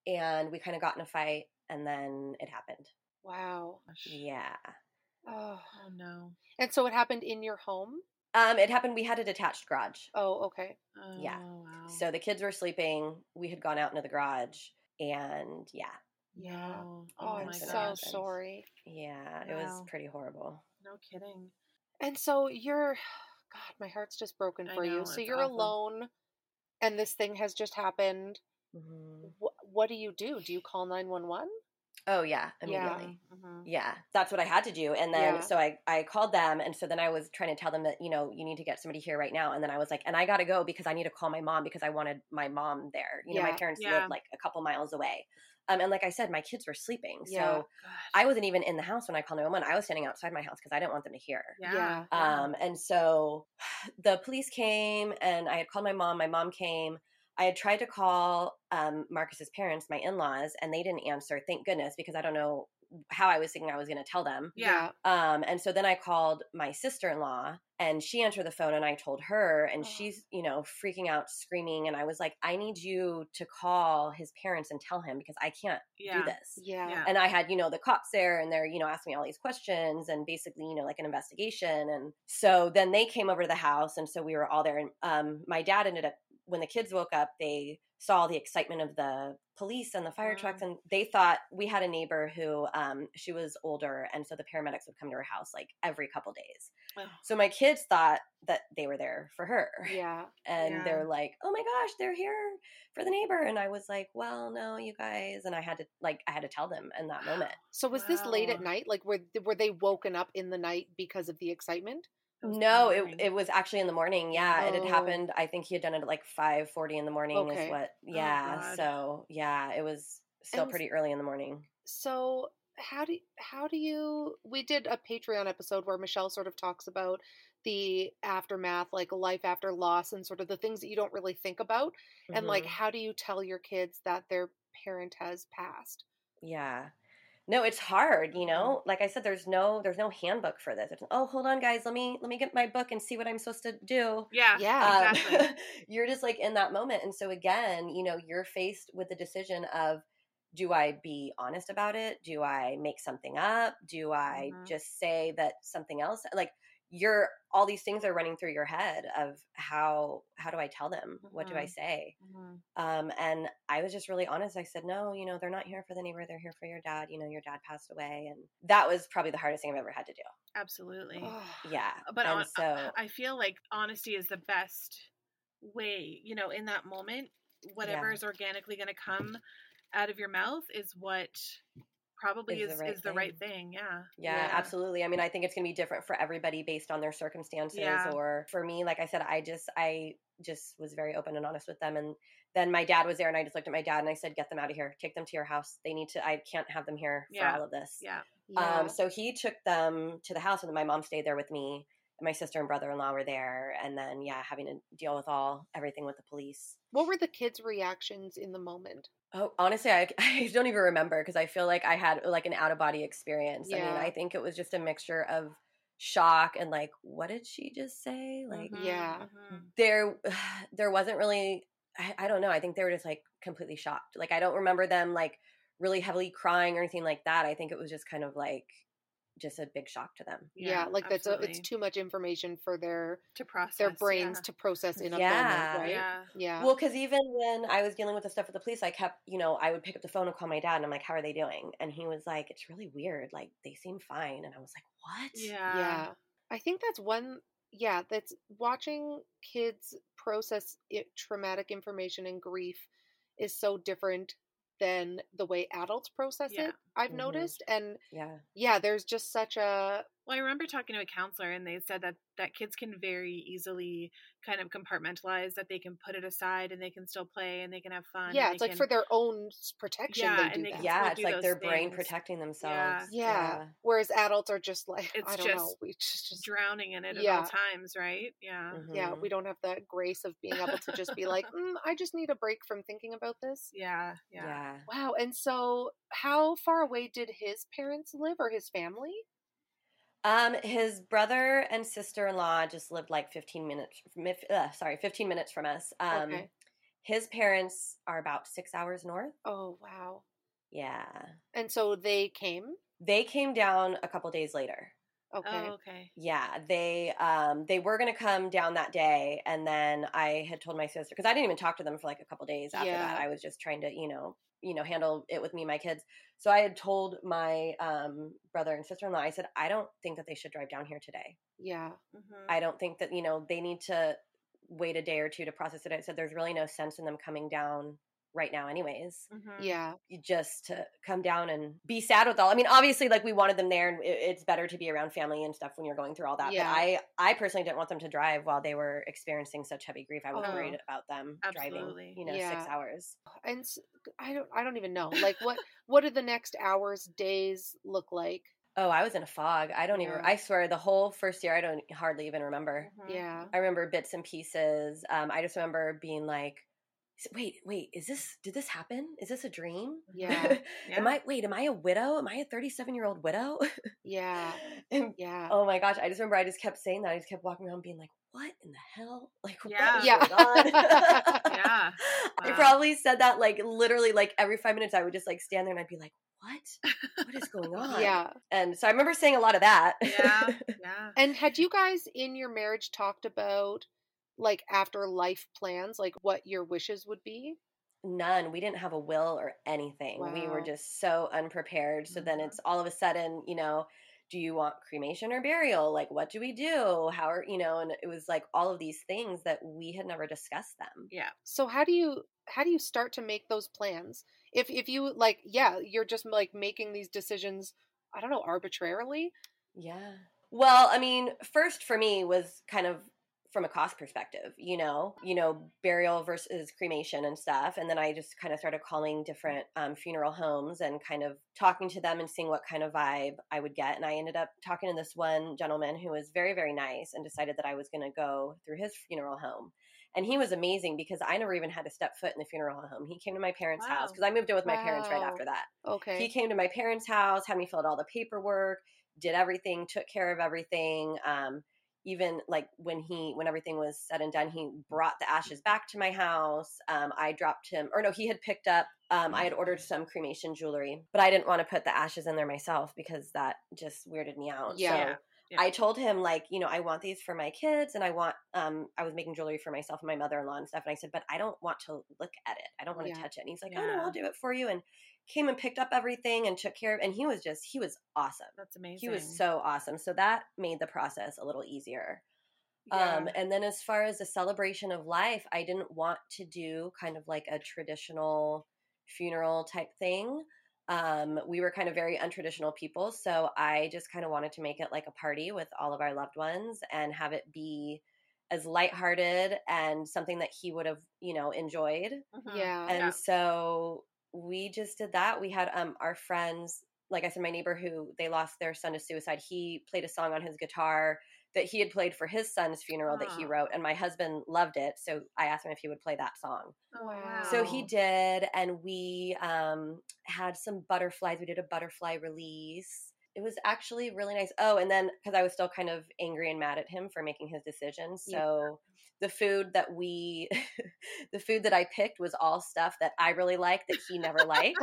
and we kind of got in a fight and then it happened. Wow. Yeah. Oh, oh no. And so it happened in your home? Um, it happened. We had a detached garage. Oh, okay. Oh, yeah. Wow. So the kids were sleeping. We had gone out into the garage and yeah. Yeah. Oh, oh I'm so happened. sorry. Yeah. It wow. was pretty horrible. No kidding. And so you're, God, my heart's just broken for I know, you. So you're awful. alone and this thing has just happened. Mm-hmm. What, what do you do? Do you call nine one one? Oh yeah, immediately. Yeah. Mm-hmm. yeah. That's what I had to do. And then, yeah. so I, I called them. And so then I was trying to tell them that, you know, you need to get somebody here right now. And then I was like, and I got to go because I need to call my mom because I wanted my mom there. You yeah. know, my parents yeah. lived like a couple miles away. Um, and like I said, my kids were sleeping. So yeah. I wasn't even in the house when I called nine one one. I was standing outside my house because I didn't want them to hear. Yeah. yeah. Um, and so the police came and I had called my mom. My mom came. I had tried to call um, Marcus's parents, my in-laws, and they didn't answer. Thank goodness, because I don't know how I was thinking I was going to tell them. Yeah. Um, and so then I called my sister-in-law, and she answered the phone, and I told her, and oh. she's, you know, freaking out, screaming, and I was like, I need you to call his parents and tell him because I can't yeah. do this. Yeah. yeah. And I had, you know, the cops there, and they're, you know, asking me all these questions, and basically, you know, like an investigation. And so then they came over to the house, and so we were all there, and um, my dad ended up. When the kids woke up, they saw the excitement of the police and the fire wow. trucks, and they thought we had a neighbor who um, she was older, and so the paramedics would come to her house like every couple days. Wow. So my kids thought that they were there for her. Yeah. And yeah. they're like, oh my gosh, they're here for the neighbor. And I was like, well, no, you guys. And I had to like, I had to tell them in that moment. So was wow. this late at night? Like were, were they woken up in the night because of the excitement? No, it it was actually in the morning. Yeah, oh. it had happened. I think he had done it at like five forty in the morning okay. is what. Yeah, oh, so yeah, it was still and pretty early in the morning. So how do how do you? We did a Patreon episode where Michelle sort of talks about the aftermath, like life after loss, and sort of the things that you don't really think about, mm-hmm. and like how do you tell your kids that their parent has passed? Yeah. No, it's hard, you know, like I said, there's no, there's no handbook for this. It's, oh, hold on guys. Let me, let me get my book and see what I'm supposed to do. Yeah. Yeah. Um, exactly. You're just like in that moment. And so again, you know, you're faced with the decision of, do I be honest about it? Do I make something up? Do I mm-hmm. just say that something else? Like you're, all these things are running through your head of how, how do I tell them? Mm-hmm. What do I say? Mm-hmm. Um, and I was just really honest. I said, no, you know, they're not here for the neighbor. They're here for your dad. You know, your dad passed away. And that was probably the hardest thing I've ever had to do. Absolutely. Yeah. But on, so, I feel like honesty is the best way, you know, in that moment, whatever yeah. is organically going to come out of your mouth is what probably is, is, the, right is the right thing. Yeah. yeah. Yeah, absolutely. I mean, I think it's going to be different for everybody based on their circumstances yeah. or for me, like I said, I just, I just was very open and honest with them. And then my dad was there and I just looked at my dad and I said, get them out of here. Take them to your house. They need to, I can't have them here yeah. for all of this. Yeah. yeah. Um. So he took them to the house and then my mom stayed there with me and my sister and brother-in-law were there. And then, yeah, having to deal with all, everything with the police. What were the kids' reactions in the moment? Oh, honestly, I, I don't even remember because I feel like I had like an out-of-body experience. Yeah. I mean, I think it was just a mixture of shock and like, what did she just say? Like, mm-hmm. yeah, mm-hmm. there, there wasn't really, I, I don't know. I think they were just like completely shocked. Like, I don't remember them like really heavily crying or anything like that. I think it was just kind of like just a big shock to them. Yeah. yeah like absolutely. that's, a, it's too much information for their, to process, their brains yeah. to process in a yeah, moment, right? Yeah. yeah. Well, cause even when I was dealing with the stuff with the police, I kept, you know, I would pick up the phone and call my dad and I'm like, how are they doing? And he was like, it's really weird. Like they seem fine. And I was like, what? Yeah. yeah. I think that's one. Yeah. That's watching kids process it, traumatic information and grief is so different than the way adults process yeah. it, I've mm-hmm. noticed. And yeah. yeah, there's just such a Well, I remember talking to a counselor, and they said that, that kids can very easily kind of compartmentalize, that they can put it aside and they can still play and they can have fun. Yeah, it's like can, for their own protection. Yeah, they do they that. Yeah, it's like their things. brain protecting themselves. Yeah. Yeah. yeah. Whereas adults are just like, it's I don't just know. We just, just drowning in it yeah. at all times, right? Yeah. Mm-hmm. Yeah, we don't have that grace of being able to just be like, mm, I just need a break from thinking about this. Yeah, yeah. Yeah. Wow. And so how far away did his parents live, or his family? Um, his brother and sister-in-law just lived like fifteen minutes, uh, sorry, fifteen minutes from us. Um, okay. His parents are about six hours north. Oh, wow. Yeah. And so they came? They came down a couple days later. Okay. Oh, okay. Yeah. They, um, they were going to come down that day. And then I had told my sister, cause I didn't even talk to them for like a couple days after yeah. that. I was just trying to, you know, you know, handle it with me and my kids. So I had told my um, brother and sister-in-law, I said, I don't think that they should drive down here today. Yeah. Mm-hmm. I don't think that, you know, they need to wait a day or two to process it. I said, there's really no sense in them coming down right now anyways. Mm-hmm. Yeah. You just to come down and be sad with all, I mean, obviously like we wanted them there, and it, it's better to be around family and stuff when you're going through all that. Yeah. But I, I personally didn't want them to drive while they were experiencing such heavy grief. I was oh, worried about them absolutely. driving, you know, yeah. six hours. And I don't, I don't even know. Like what, what did the next hours, days look like? Oh, I was in a fog. I don't yeah. even, I swear the whole first year, I don't hardly even remember. Mm-hmm. Yeah. I remember bits and pieces. Um, I just remember being like, wait, wait, is this, did this happen? Is this a dream? Yeah. yeah. Am I, wait, am I a widow? Am I a thirty-seven year old widow? yeah. And, yeah. Oh my gosh. I just remember I just kept saying that. I just kept walking around being like, what in the hell? Like, yeah. what yeah. going on? yeah. Wow. I probably said that like literally like every five minutes I would just like stand there and I'd be like, what? What is going on? Yeah. And so I remember saying a lot of that. yeah. Yeah. And had you guys in your marriage talked about like after life plans, like what your wishes would be? None. We didn't have a will or anything. Wow. We were just so unprepared. So mm-hmm. then it's all of a sudden, you know, do you want cremation or burial? Like, what do we do? How are, you know, and it was like all of these things that we had never discussed them. Yeah. So how do you, how do you start to make those plans? If, if you like, yeah, you're just like making these decisions, I don't know, arbitrarily. Yeah. Well, I mean, first for me was kind of, from a cost perspective, you know, you know, burial versus cremation and stuff. And then I just kind of started calling different um, funeral homes and kind of talking to them and seeing what kind of vibe I would get. And I ended up talking to this one gentleman who was very, very nice and decided that I was going to go through his funeral home. And he was amazing because I never even had to step foot in the funeral home. He came to my parents' wow. house because I moved in with my wow. parents right after that. Okay. He came to my parents' house, had me fill out all the paperwork, did everything, took care of everything. Um, Even like when he, when everything was said and done, he brought the ashes back to my house. Um, I dropped him, or no, he had picked up, um, I had ordered some cremation jewelry, but I didn't want to put the ashes in there myself because that just weirded me out. Yeah. So yeah. I told him like, you know, I want these for my kids and I want, um, I was making jewelry for myself and my mother-in-law and stuff. And I said, but I don't want to look at it. I don't want yeah. to touch it. And he's like, yeah. oh no, I'll do it for you. And came and picked up everything and took care of, and he was just, he was awesome. That's amazing. He was so awesome. So that made the process a little easier. Yeah. Um, and then as far as the celebration of life, I didn't want to do kind of like a traditional funeral type thing. Um, we were kind of very untraditional people. So I just kind of wanted to make it like a party with all of our loved ones and have it be as lighthearted and something that he would have, you know, enjoyed. Mm-hmm. Yeah. And yeah. so we just did that. We had um, our friends, like I said, my neighbor who they lost their son to suicide. He played a song on his guitar that he had played for his son's funeral wow. that he wrote. And my husband loved it. So I asked him if he would play that song. Wow. So he did. And we um, had some butterflies. We did a butterfly release. It was actually really nice. Oh, and then because I was still kind of angry and mad at him for making his decision. So yeah. the food that we, the food that I picked was all stuff that I really liked that he never liked.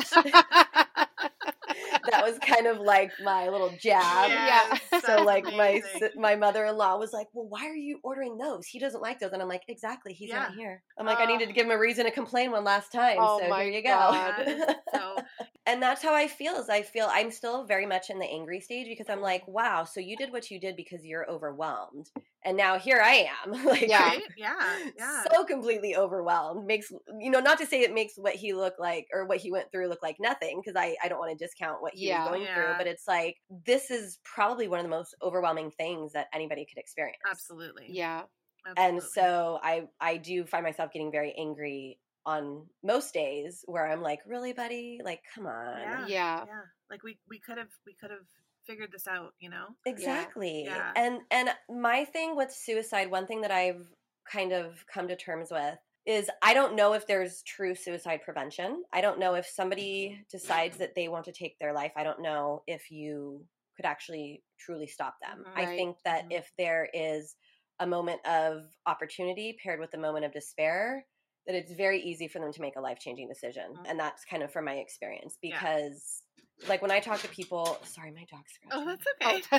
That was kind of like my little jab. Yeah. So like amazing. my my mother-in-law was like, well, why are you ordering those? He doesn't like those. And I'm like, exactly. He's yeah. not here. I'm like, uh, I needed to give him a reason to complain one last time. Oh so here you go. So and that's how I feel is I feel I'm still very much in the angry stage because I'm like, wow, so you did what you did because you're overwhelmed. And now here I am. like, yeah. Right? yeah. Yeah. So completely overwhelmed. Makes, you know, not to say it makes what he looked like or what he went through look like nothing, because I, I don't want to discount what he yeah, was going yeah. through, but it's like, this is probably one of the most overwhelming things that anybody could experience. Absolutely. Yeah. Absolutely. And so I, I do find myself getting very angry on most days where I'm like, really, buddy? Like, come on. Yeah. Yeah. yeah. Like we, we could have, we could have figured this out, you know? Exactly. Yeah. And, and my thing with suicide, one thing that I've kind of come to terms with is I don't know if there's true suicide prevention. I don't know if somebody decides that they want to take their life. I don't know if you could actually truly stop them. Right. I think that mm-hmm. if there is a moment of opportunity paired with a moment of despair, that it's very easy for them to make a life-changing decision. Mm-hmm. And that's kind of from my experience because yeah. like when I talk to people, sorry, my dog's scratching.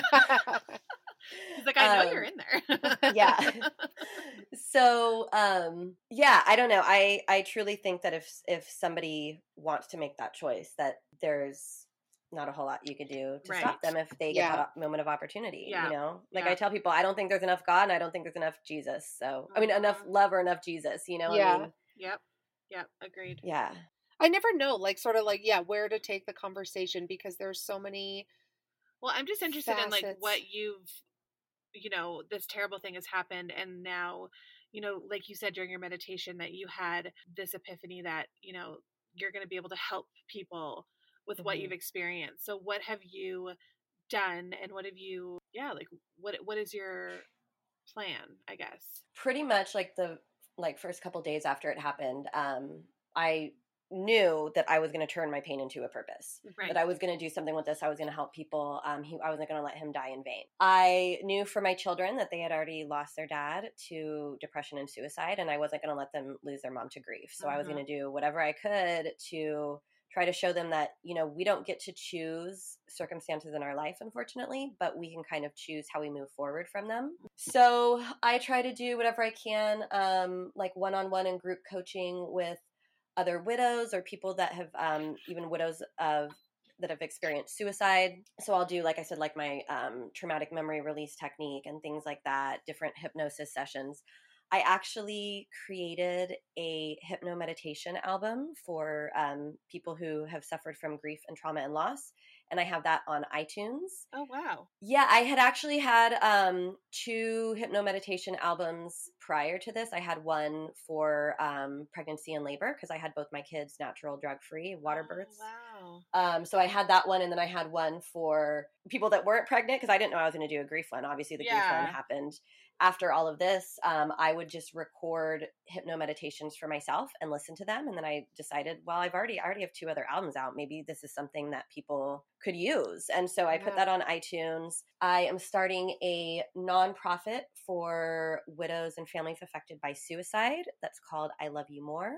Oh, that's okay. Oh. He's like, I know um, you're in there. yeah. So, um, yeah, I don't know. I, I truly think that if, if somebody wants to make that choice, that there's not a whole lot you could do to right. stop them if they yeah. get that moment of opportunity, yeah. you know? Like yeah. I tell people, I don't think there's enough God and I don't think there's enough Jesus. So, I mean, enough love or enough Jesus, you know? Yeah. I mean, yep. Yep. Agreed. Yeah. I never know, like, sort of like, yeah, where to take the conversation because there's so many. Well, I'm just interested facets. In like what you've, you know, this terrible thing has happened. And now, you know, like you said during your meditation that you had this epiphany that, you know, you're going to be able to help people with what mm-hmm. you've experienced. So what have you done and what have you, yeah, like what, what is your plan, I guess? Pretty much like the, like first couple of days after it happened, um, I knew that I was going to turn my pain into a purpose, right. that I was going to do something with this. I was going to help people. Um, he, I wasn't going to let him die in vain. I knew for my children that they had already lost their dad to depression and suicide, and I wasn't going to let them lose their mom to grief. So mm-hmm. I was going to do whatever I could to try to show them that, you know, we don't get to choose circumstances in our life, unfortunately, but we can kind of choose how we move forward from them. So I try to do whatever I can, um, like one-on-one and group coaching with other widows or people that have, um, even widows of that have experienced suicide. So I'll do, like I said, like my um, traumatic memory release technique and things like that, different hypnosis sessions. I actually created a hypno meditation album for um, people who have suffered from grief and trauma and loss. And I have that on iTunes. Oh, wow. Yeah, I had actually had um, two hypno meditation albums prior to this. I had one for um, pregnancy and labor because I had both my kids natural, drug-free, water births. Oh, wow. Um, so I had that one. And then I had one for people that weren't pregnant because I didn't know I was going to do a grief one. Obviously, the yeah. grief one happened. After all of this, um, I would just record hypno meditations for myself and listen to them. And then I decided, well, I've already, I already have two other albums out. Maybe this is something that people could use. And so I yeah. put that on iTunes. I am starting a nonprofit for widows and families affected by suicide. That's called I Love You More.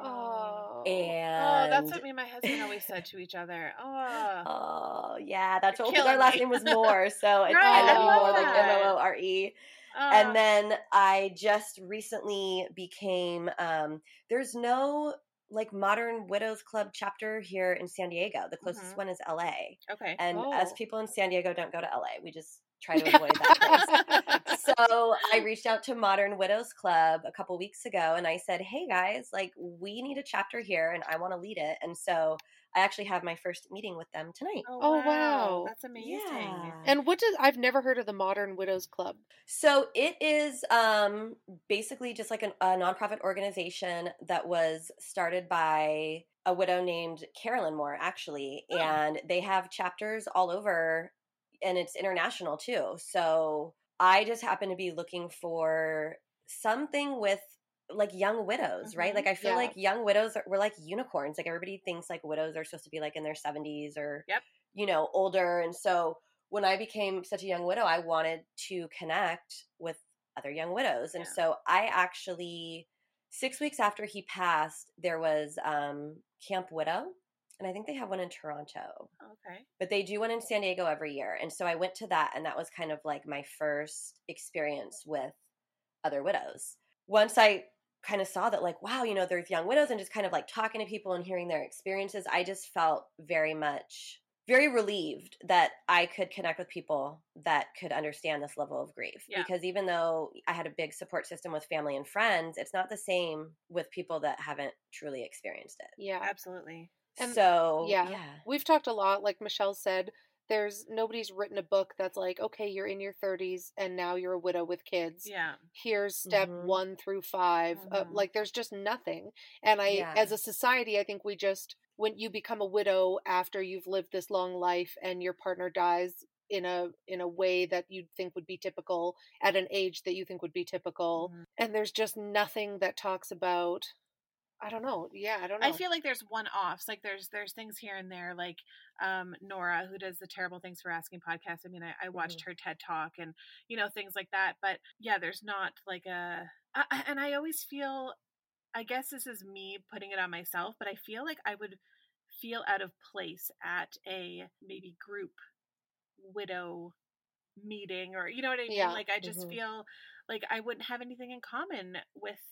Oh, and... oh, that's what me and my husband always said to each other. Oh, oh yeah, that's what our last name was Moore, so it's right, I Love You More, like M O O R E. Oh. And then I just recently became. Um, there's no like Modern Widows Club chapter here in San Diego. The closest mm-hmm. one is L A. Okay, and oh. us people in San Diego don't go to L A. We just try to avoid that place. So I reached out to Modern Widows Club a couple weeks ago and I said, hey guys, like we need a chapter here and I want to lead it. And so I actually have my first meeting with them tonight. Oh, oh wow. wow. That's amazing. Yeah. And what does, I've never heard of the Modern Widows Club. So it is um, basically just like an, a nonprofit organization that was started by a widow named Carolyn Moore actually. Oh. And they have chapters all over and it's international too. So I just happen to be looking for something with like young widows, mm-hmm. right? Like I feel yeah. like young widows are, we're like unicorns. Like everybody thinks like widows are supposed to be like in their seventies or, yep. you know, older. And so when I became such a young widow, I wanted to connect with other young widows. And yeah. so I actually, six weeks after he passed, there was um, Camp Widow. And I think they have one in Toronto. Okay. But they do one in San Diego every year. And so I went to that, and that was kind of like my first experience with other widows. Once I kind of saw that, like, wow, you know, there's young widows and just kind of like talking to people and hearing their experiences, I just felt very much very relieved that I could connect with people that could understand this level of grief. Yeah. Because even though I had a big support system with family and friends, it's not the same with people that haven't truly experienced it. Yeah, absolutely. And so, yeah. yeah. We've talked a lot, like Michelle said, there's nobody's written a book that's like, okay, you're in your thirties and now you're a widow with kids. Yeah. Here's step mm-hmm. one through five. Mm-hmm. Uh, like there's just nothing. And I, yeah. as a society, I think we just, when you become a widow after you've lived this long life and your partner dies in a, in a way that you'd think would be typical at an age that you think would be typical. Mm-hmm. And there's just nothing that talks about, I don't know. Yeah, I don't know. I feel like there's one-offs. Like there's there's things here and there. Like um, Nora, who does the Terrible Things for Asking podcast. I mean, I, I watched mm-hmm. her TED Talk and, you know, things like that. But yeah, there's not like a I, – and I always feel – I guess this is me putting it on myself, but I feel like I would feel out of place at a maybe group widow meeting or, you know what I mean? Yeah. Like I just mm-hmm. feel like I wouldn't have anything in common with –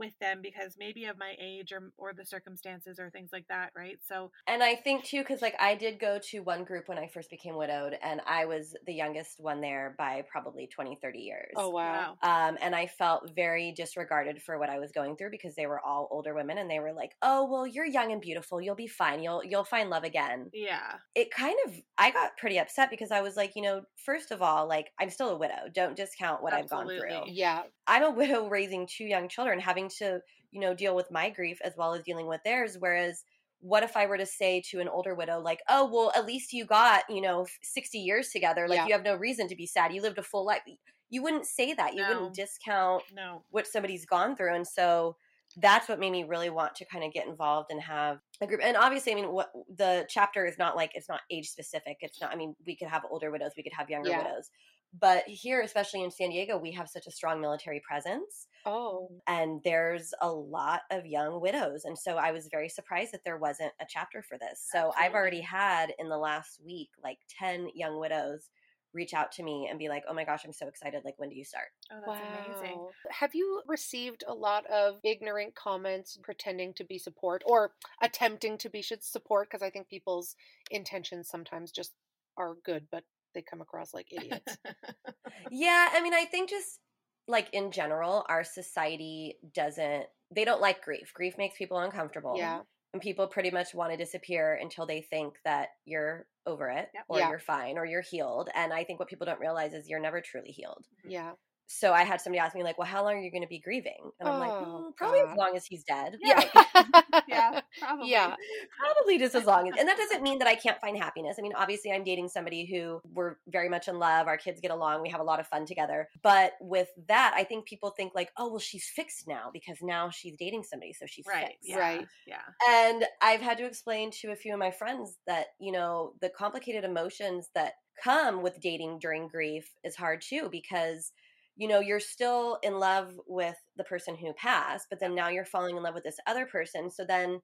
with them because maybe of my age or or the circumstances or things like that, right? So, and I think too, because like I did go to one group when I first became widowed and I was the youngest one there by probably twenty, thirty years. Oh, wow. Um, and I felt very disregarded for what I was going through because they were all older women and they were like, oh, well, you're young and beautiful. You'll be fine. You'll, you'll find love again. Yeah. It kind of, I got pretty upset because I was like, you know, first of all, like I'm still a widow. Don't discount what Absolutely. I've gone through. Yeah. I'm a widow raising two young children, having to, you know, deal with my grief as well as dealing with theirs. Whereas what if I were to say to an older widow, like, oh, well, at least you got, you know, sixty years together. Like yeah. you have no reason to be sad. You lived a full life. You wouldn't say that. You no. wouldn't discount no. what somebody's gone through. And so that's what made me really want to kind of get involved and have a group. And obviously, I mean, what the chapter is not like, it's not age specific. It's not, I mean, we could have older widows, we could have younger yeah. widows. But here, especially in San Diego, we have such a strong military presence. Oh. And there's a lot of young widows. And so I was very surprised that there wasn't a chapter for this. So Absolutely. I've already had in the last week, like ten young widows reach out to me and be like, oh my gosh, I'm so excited. Like, when do you start? Oh, that's wow. amazing. Have you received a lot of ignorant comments pretending to be support or attempting to be support? Because I think people's intentions sometimes just are good, but they come across like idiots. Yeah. I mean, I think just like in general, our society doesn't, they don't like grief. Grief makes people uncomfortable. Yeah. And people pretty much want to disappear until they think that you're over it yep. or yeah. you're fine or you're healed. And I think what people don't realize is you're never truly healed. Yeah. So I had somebody ask me like, well, how long are you going to be grieving? And I'm oh, like, mm, probably God. As long as he's dead. Yeah. yeah. Probably. Yeah. Probably just as long as, and that doesn't mean that I can't find happiness. I mean, obviously I'm dating somebody who we're very much in love. Our kids get along. We have a lot of fun together. But with that, I think people think like, oh, well, she's fixed now because now she's dating somebody. So she's right. fixed. Yeah. Right. Yeah. And I've had to explain to a few of my friends that, you know, the complicated emotions that come with dating during grief is hard too, because you know, you're still in love with the person who passed, but then now you're falling in love with this other person. So then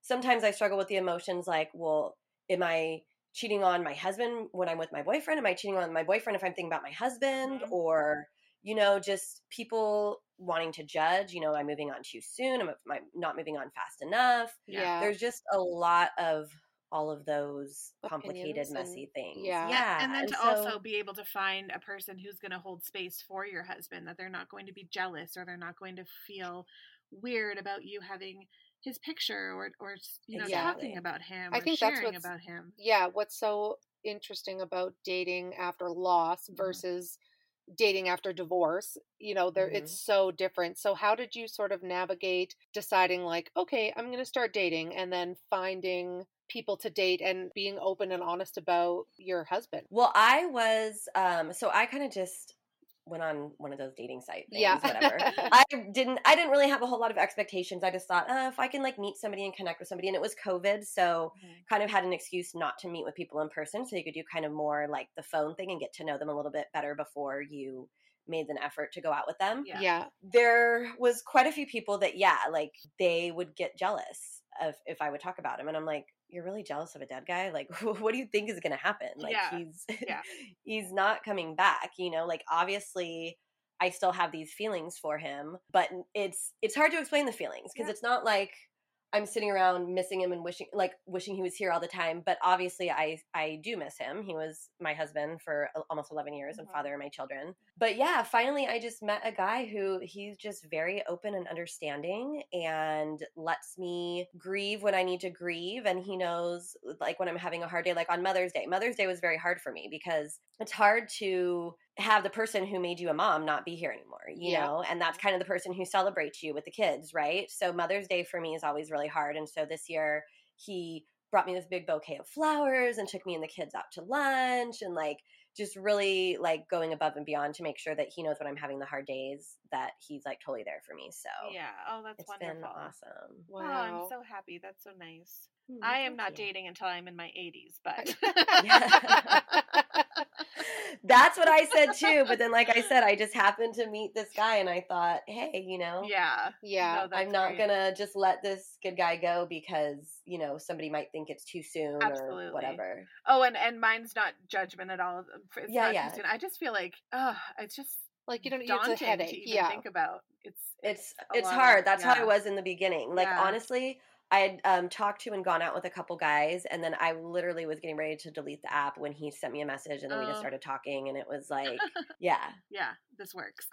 sometimes I struggle with the emotions like, well, am I cheating on my husband when I'm with my boyfriend? Am I cheating on my boyfriend if I'm thinking about my husband? Mm-hmm. Or, you know, just people wanting to judge, you know, am I moving on too soon? Am I not moving on fast enough? Yeah. There's just a lot of all of those complicated, Opinions messy and, things. Yeah. yeah. And then and to so, also be able to find a person who's going to hold space for your husband, that they're not going to be jealous or they're not going to feel weird about you having his picture or, or you know, exactly. talking about him I or think sharing that's about him. Yeah. What's so interesting about dating after loss mm-hmm. versus dating after divorce, you know, there mm-hmm. it's so different. So how did you sort of navigate deciding like, okay, I'm going to start dating and then finding people to date and being open and honest about your husband? Well, I was, um, so I kind of just went on one of those dating site things, yeah. whatever. I didn't, I didn't really have a whole lot of expectations. I just thought, oh, if I can like meet somebody and connect with somebody, and it was COVID. So mm-hmm. kind of had an excuse not to meet with people in person. So you could do kind of more like the phone thing and get to know them a little bit better before you made an effort to go out with them. Yeah. yeah. There was quite a few people that, yeah, like they would get jealous of if I would talk about him. And I'm like, you're really jealous of a dead guy? Like, what do you think is going to happen? Like, yeah. he's, yeah. he's not coming back, you know, like, obviously I still have these feelings for him, but it's, it's hard to explain the feelings because yeah. it's not like, I'm sitting around missing him and wishing, like, wishing he was here all the time. But obviously, I I do miss him. He was my husband for almost eleven years mm-hmm. and father of my children. But yeah, finally, I just met a guy who he's just very open and understanding, and lets me grieve when I need to grieve. And he knows, like, when I'm having a hard day, like on Mother's Day. Mother's Day was very hard for me because it's hard to have the person who made you a mom not be here anymore, you yeah. know, and that's kind of the person who celebrates you with the kids, right? So Mother's Day for me is always really hard. And so this year he brought me this big bouquet of flowers and took me and the kids out to lunch, and like just really like going above and beyond to make sure that he knows when I'm having the hard days that he's like totally there for me. So yeah. Oh, that's it's wonderful. Been awesome. Wow. wow. I'm so happy. That's so nice. Mm, I am not you. dating until I'm in my eighties, but yeah. That's what I said too. But then, like I said, I just happened to meet this guy and I thought, hey, you know, yeah, yeah, no, I'm not going to just let this good guy go because, you know, somebody might think it's too soon Absolutely. or whatever. Oh, and, and mine's not judgment at all. It's yeah, not yeah. too soon. I just feel like, oh, it's just like, you don't need a headache to even yeah. think about. It's, it's, it's, it's hard. Of, That's yeah. how I was in the beginning. Like, yeah. honestly, I had um, talked to and gone out with a couple guys, and then I literally was getting ready to delete the app when he sent me a message, and then oh. we just started talking, and it was like, yeah. yeah, this works.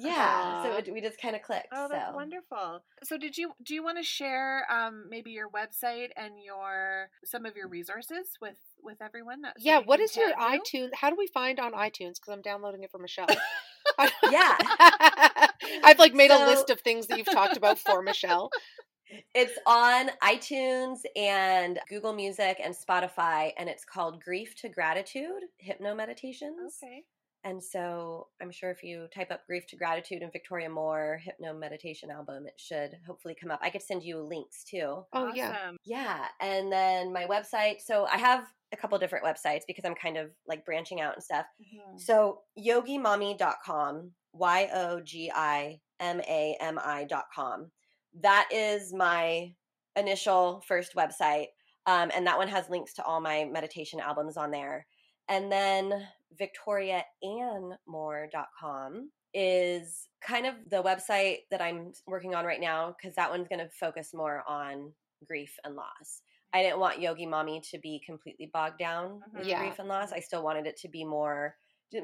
yeah, Aww. so it, we just kind of clicked. Oh, that's so. wonderful. So did you, do you want to share um, maybe your website and your, some of your resources with, with everyone? That, so yeah, what is your you? iTunes? How do we find on iTunes? Because I'm downloading it for Michelle. yeah. I've like made so, a list of things that you've talked about for Michelle. It's on iTunes and Google Music and Spotify, and it's called Grief to Gratitude Hypno Meditations. Okay. And so I'm sure if you type up Grief to Gratitude and Victoria Moore Hypno Meditation Album, it should hopefully come up. I could send you links too. Oh, awesome. yeah. Yeah. And then my website. So I have a couple different websites because I'm kind of like branching out and stuff. Mm-hmm. So yogi mommy dot com, Y O G I M A M I dot com. That is my initial first website, um, and that one has links to all my meditation albums on there. And then victoria ann moore dot com is kind of the website that I'm working on right now because that one's going to focus more on grief and loss. I didn't want Yogi Mommy to be completely bogged down mm-hmm. with yeah. grief and loss. I still wanted it to be more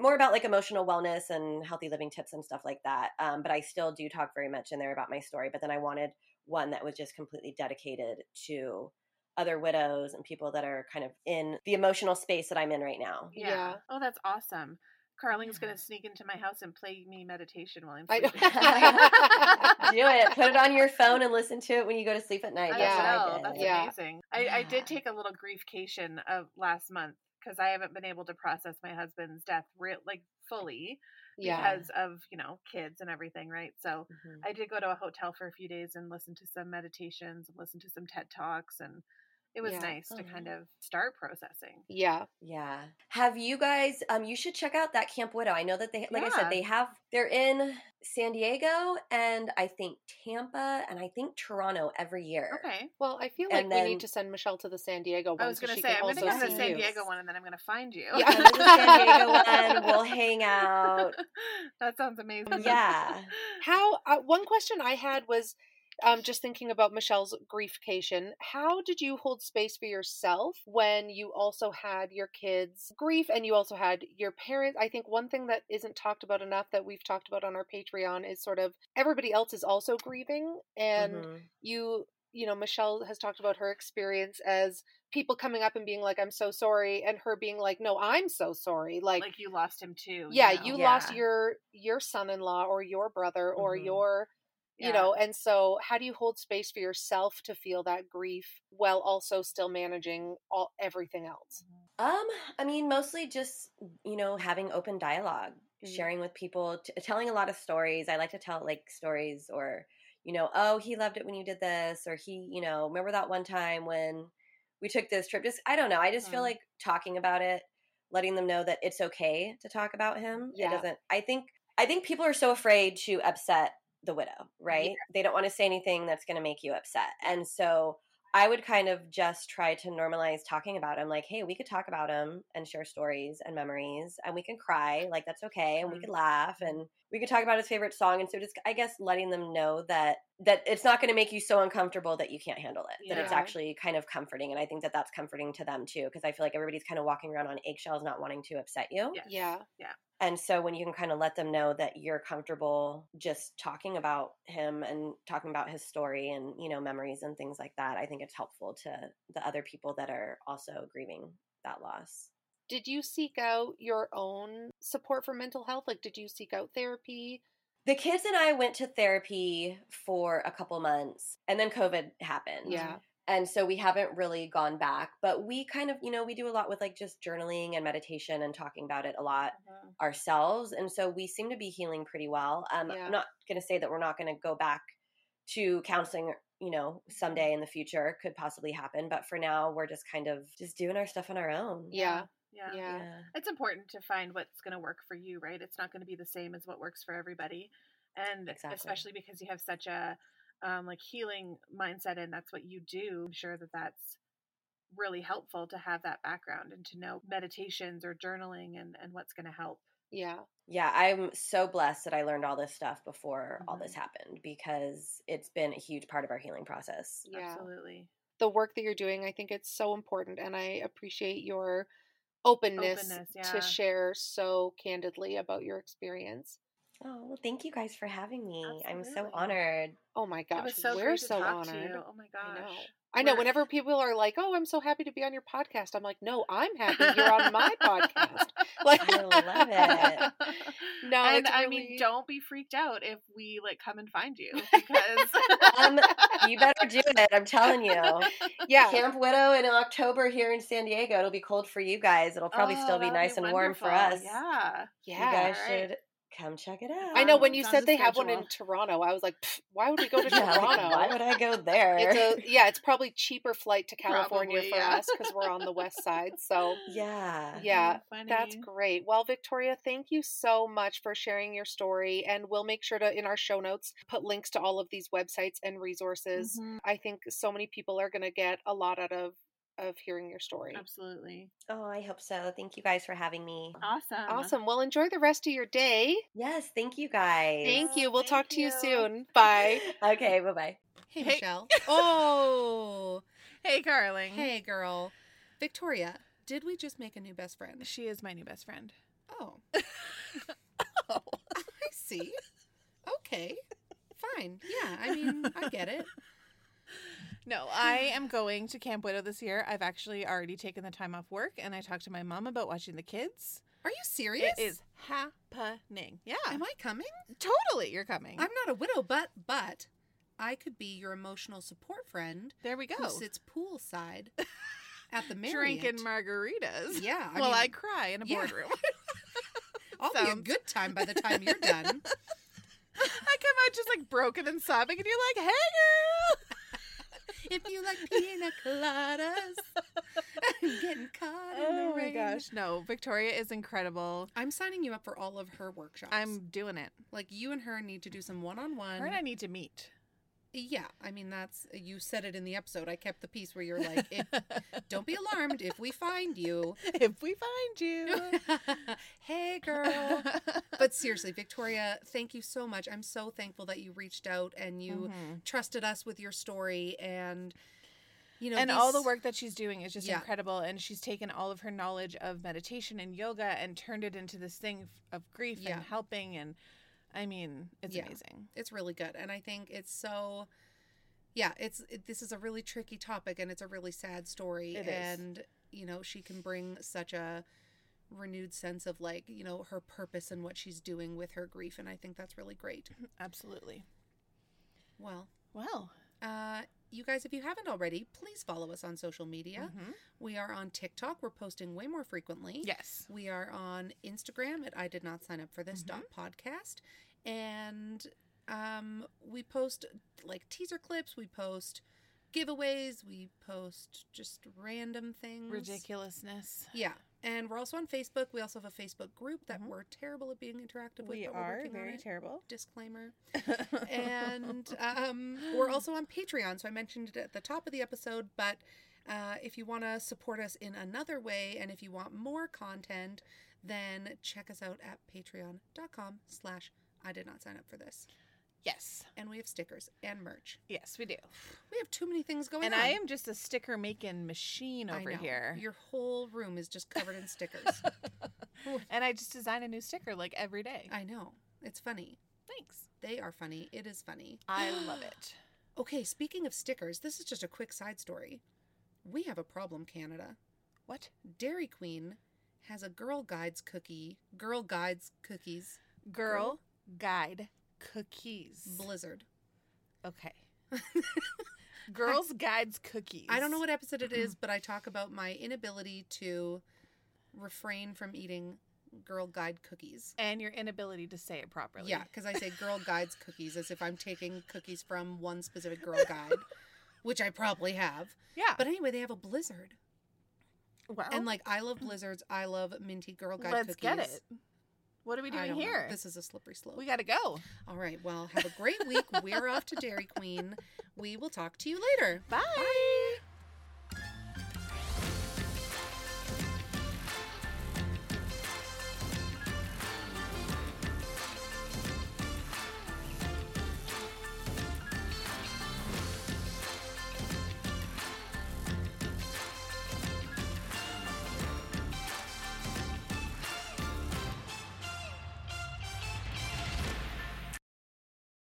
more about like emotional wellness and healthy living tips and stuff like that. Um, but I still do talk very much in there about my story. But then I wanted one that was just completely dedicated to other widows and people that are kind of in the emotional space that I'm in right now. Yeah. yeah. Oh, that's awesome. Carling's going to sneak into my house and play me meditation while I'm sleeping. Do it. Put it on your phone and listen to it when you go to sleep at night. I yeah. Know. I That's yeah. amazing. I, yeah. I did take a little griefcation of last month, because I haven't been able to process my husband's death re- like fully yeah. because of, you know, kids and everything, right? So mm-hmm. I did go to a hotel for a few days and listen to some meditations and listen to some TED Talks, and it was yeah. nice mm-hmm. to kind of start processing. Yeah. Yeah. Have you guys, um, you should check out that Camp Widow. I know that they, like yeah. I said, they have, they're in San Diego and I think Tampa and I think Toronto every year. Okay. Well, I feel like and we then, need to send Michelle to the San Diego one. I was going to say, I'm going to go to the San Diego one and then I'm going to find you. Yeah. Go to the San Diego one. We'll hang out. That sounds amazing. Yeah. How, uh, one question I had was, Um, just thinking about Michelle's griefcation, how did you hold space for yourself when you also had your kids' grief and you also had your parents? I think one thing that isn't talked about enough that we've talked about on our Patreon is sort of everybody else is also grieving. And mm-hmm. you, you know, Michelle has talked about her experience as people coming up and being like, I'm so sorry. And her being like, no, I'm so sorry. Like, like you lost him too. Yeah. You, know? you yeah. lost your, your son-in-law or your brother or mm-hmm. your You yeah. know, and so how do you hold space for yourself to feel that grief while also still managing all everything else? Um, I mean, mostly just, you know, having open dialogue, mm-hmm. sharing with people, t- telling a lot of stories. I like to tell like stories or, you know, oh, he loved it when you did this, or he, you know, remember that one time when we took this trip? Just, I don't know. I just mm-hmm. feel like talking about it, letting them know that it's okay to talk about him. Yeah. It doesn't, I think, I think people are so afraid to upset the widow, right? Yeah. They don't want to say anything that's going to make you upset. And so I would kind of just try to normalize talking about them. Like, hey, we could talk about them and share stories and memories, and we can cry. Like, that's okay. And we could laugh, and we could talk about his favorite song. And so just, I guess, letting them know that that it's not going to make you so uncomfortable that you can't handle it, yeah. that it's actually kind of comforting. And I think that that's comforting to them too, because I feel like everybody's kind of walking around on eggshells, not wanting to upset you. Yeah. Yeah. Yeah. And so when you can kind of let them know that you're comfortable just talking about him and talking about his story and, you know, memories and things like that, I think it's helpful to the other people that are also grieving that loss. Did you seek out your own support for mental health? Like, did you seek out therapy? The kids and I went to therapy for a couple months, and then COVID happened. Yeah. And so we haven't really gone back, but we kind of, you know, we do a lot with like just journaling and meditation and talking about it a lot mm-hmm. ourselves. And so we seem to be healing pretty well. Um, yeah. I'm not going to say that we're not going to go back to counseling, you know, someday in the future, could possibly happen. But for now, we're just kind of just doing our stuff on our own. Yeah. Yeah. yeah. yeah. It's important to find what's going to work for you, right? It's not going to be the same as what works for everybody. And exactly. especially because you have such a, Um, like healing mindset, and that's what you do. I'm sure that that's really helpful to have that background and to know meditations or journaling and, and what's going to help. Yeah. Yeah. I'm so blessed that I learned all this stuff before mm-hmm. all this happened, because it's been a huge part of our healing process. Yeah. Absolutely. The work that you're doing, I think it's so important, and I appreciate your openness, openness yeah. to share so candidly about your experience. Oh, well, thank you guys for having me. Absolutely. I'm so honored. Oh my gosh, so we're so honored. Oh my gosh. I know. I know, whenever people are like, "Oh, I'm so happy to be on your podcast," I'm like, "No, I'm happy you're on my podcast." Like, I love it. No, and really... I mean, don't be freaked out if we like come and find you, because um, you better do it. I'm telling you. Yeah, Camp Widow in October here in San Diego. It'll be cold for you guys. It'll probably oh, still be nice be and wonderful. warm for us. Yeah, yeah. You guys right. should. Come check it out. I know, when you Sounds said they have one in Toronto, I was like, why would we go to Toronto? Why would I go there? It's a, yeah, it's probably cheaper flight to California probably, for yeah. us, because we're on the west side. So yeah, yeah, that's, that's great. Well, Victoria, thank you so much for sharing your story, and we'll make sure to in our show notes put links to all of these websites and resources. Mm-hmm. I think so many people are going to get a lot out of. of hearing your story. Absolutely. Oh, I hope so. Thank you guys for having me. Awesome. Awesome. Well, enjoy the rest of your day. Yes. Thank you guys. Thank you. We'll thank talk you. to you soon. Bye. Okay. Bye-bye. Hey, hey. Michelle. Oh. Hey, Carling. Hey, girl. Victoria, did we just make a new best friend? She is my new best friend. Oh. oh. I see. Okay. Fine. Yeah. I mean, I get it. No, I am going to Camp Widow this year. I've actually already taken the time off work, and I talked to my mom about watching the kids. Are you serious? It is happening. Yeah. Am I coming? Totally, you're coming. I'm not a widow, but but I could be your emotional support friend. There we go. Who sits poolside at the Marriott. Drinking margaritas. Yeah. I while mean, I cry in a yeah. boardroom. I'll Sounds. be a good time by the time you're done. I come out just like broken and sobbing, and you're like, "Hey, girl. If you like pina coladas, I'm getting caught oh in the rain." Oh my gosh. No, Victoria is incredible. I'm signing you up for all of her workshops. I'm doing it. Like, you and her need to do some one-on-one. Her and I need to meet. Yeah. I mean, that's, you said it in the episode. I kept the piece where you're like, if, don't be alarmed if we find you. If we find you. Hey, girl. But seriously, Victoria, thank you so much. I'm so thankful that you reached out and you mm-hmm. trusted us with your story, and, you know. And these... all the work that she's doing is just yeah. incredible. And she's taken all of her knowledge of meditation and yoga and turned it into this thing of grief yeah. and helping, and I mean, it's yeah, amazing. It's really good. And I think it's so, yeah, it's, it, this is a really tricky topic, and it's a really sad story. It and, is. You know, she can bring such a renewed sense of like, you know, her purpose and what she's doing with her grief. And I think that's really great. Absolutely. Well, well, uh, you guys, if you haven't already, please follow us on social media. Mm-hmm. We are on TikTok. We're posting way more frequently. Yes. We are on Instagram at I Did Not Sign Up For This mm-hmm. podcast. And um, we post like teaser clips, we post giveaways, we post just random things. Ridiculousness. Yeah. And we're also on Facebook. We also have a Facebook group that mm-hmm. we're terrible at being interactive with. We are very terrible. Disclaimer. And um, we're also on Patreon. So I mentioned it at the top of the episode, but uh, if you want to support us in another way, and if you want more content, then check us out at patreon.com slash I did not sign up for this. Yes. And we have stickers and merch. Yes, we do. We have too many things going and on. And I am just a sticker making machine over I know. here. Your whole room is just covered in stickers. And I just design a new sticker like every day. I know. It's funny. Thanks. They are funny. It is funny. I love it. Okay, speaking of stickers, this is just a quick side story. We have a problem, Canada. What? Dairy Queen has a Girl Guides cookie. Girl Guides cookies. Girl, Girl. Guide cookies. Blizzard. Okay. Girls Guides cookies. I don't know what episode it is, but I talk about my inability to refrain from eating Girl Guide cookies. And your inability to say it properly. Yeah, because I say Girl Guides cookies as if I'm taking cookies from one specific Girl Guide, which I probably have. Yeah. But anyway, they have a blizzard. Well. And like, I love blizzards. I love minty Girl Guide let's cookies. Let's get it. What are we doing here? Know. This is a slippery slope. We got to go. All right. Well, have a great week. We're off to Dairy Queen. We will talk to you later. Bye. Bye.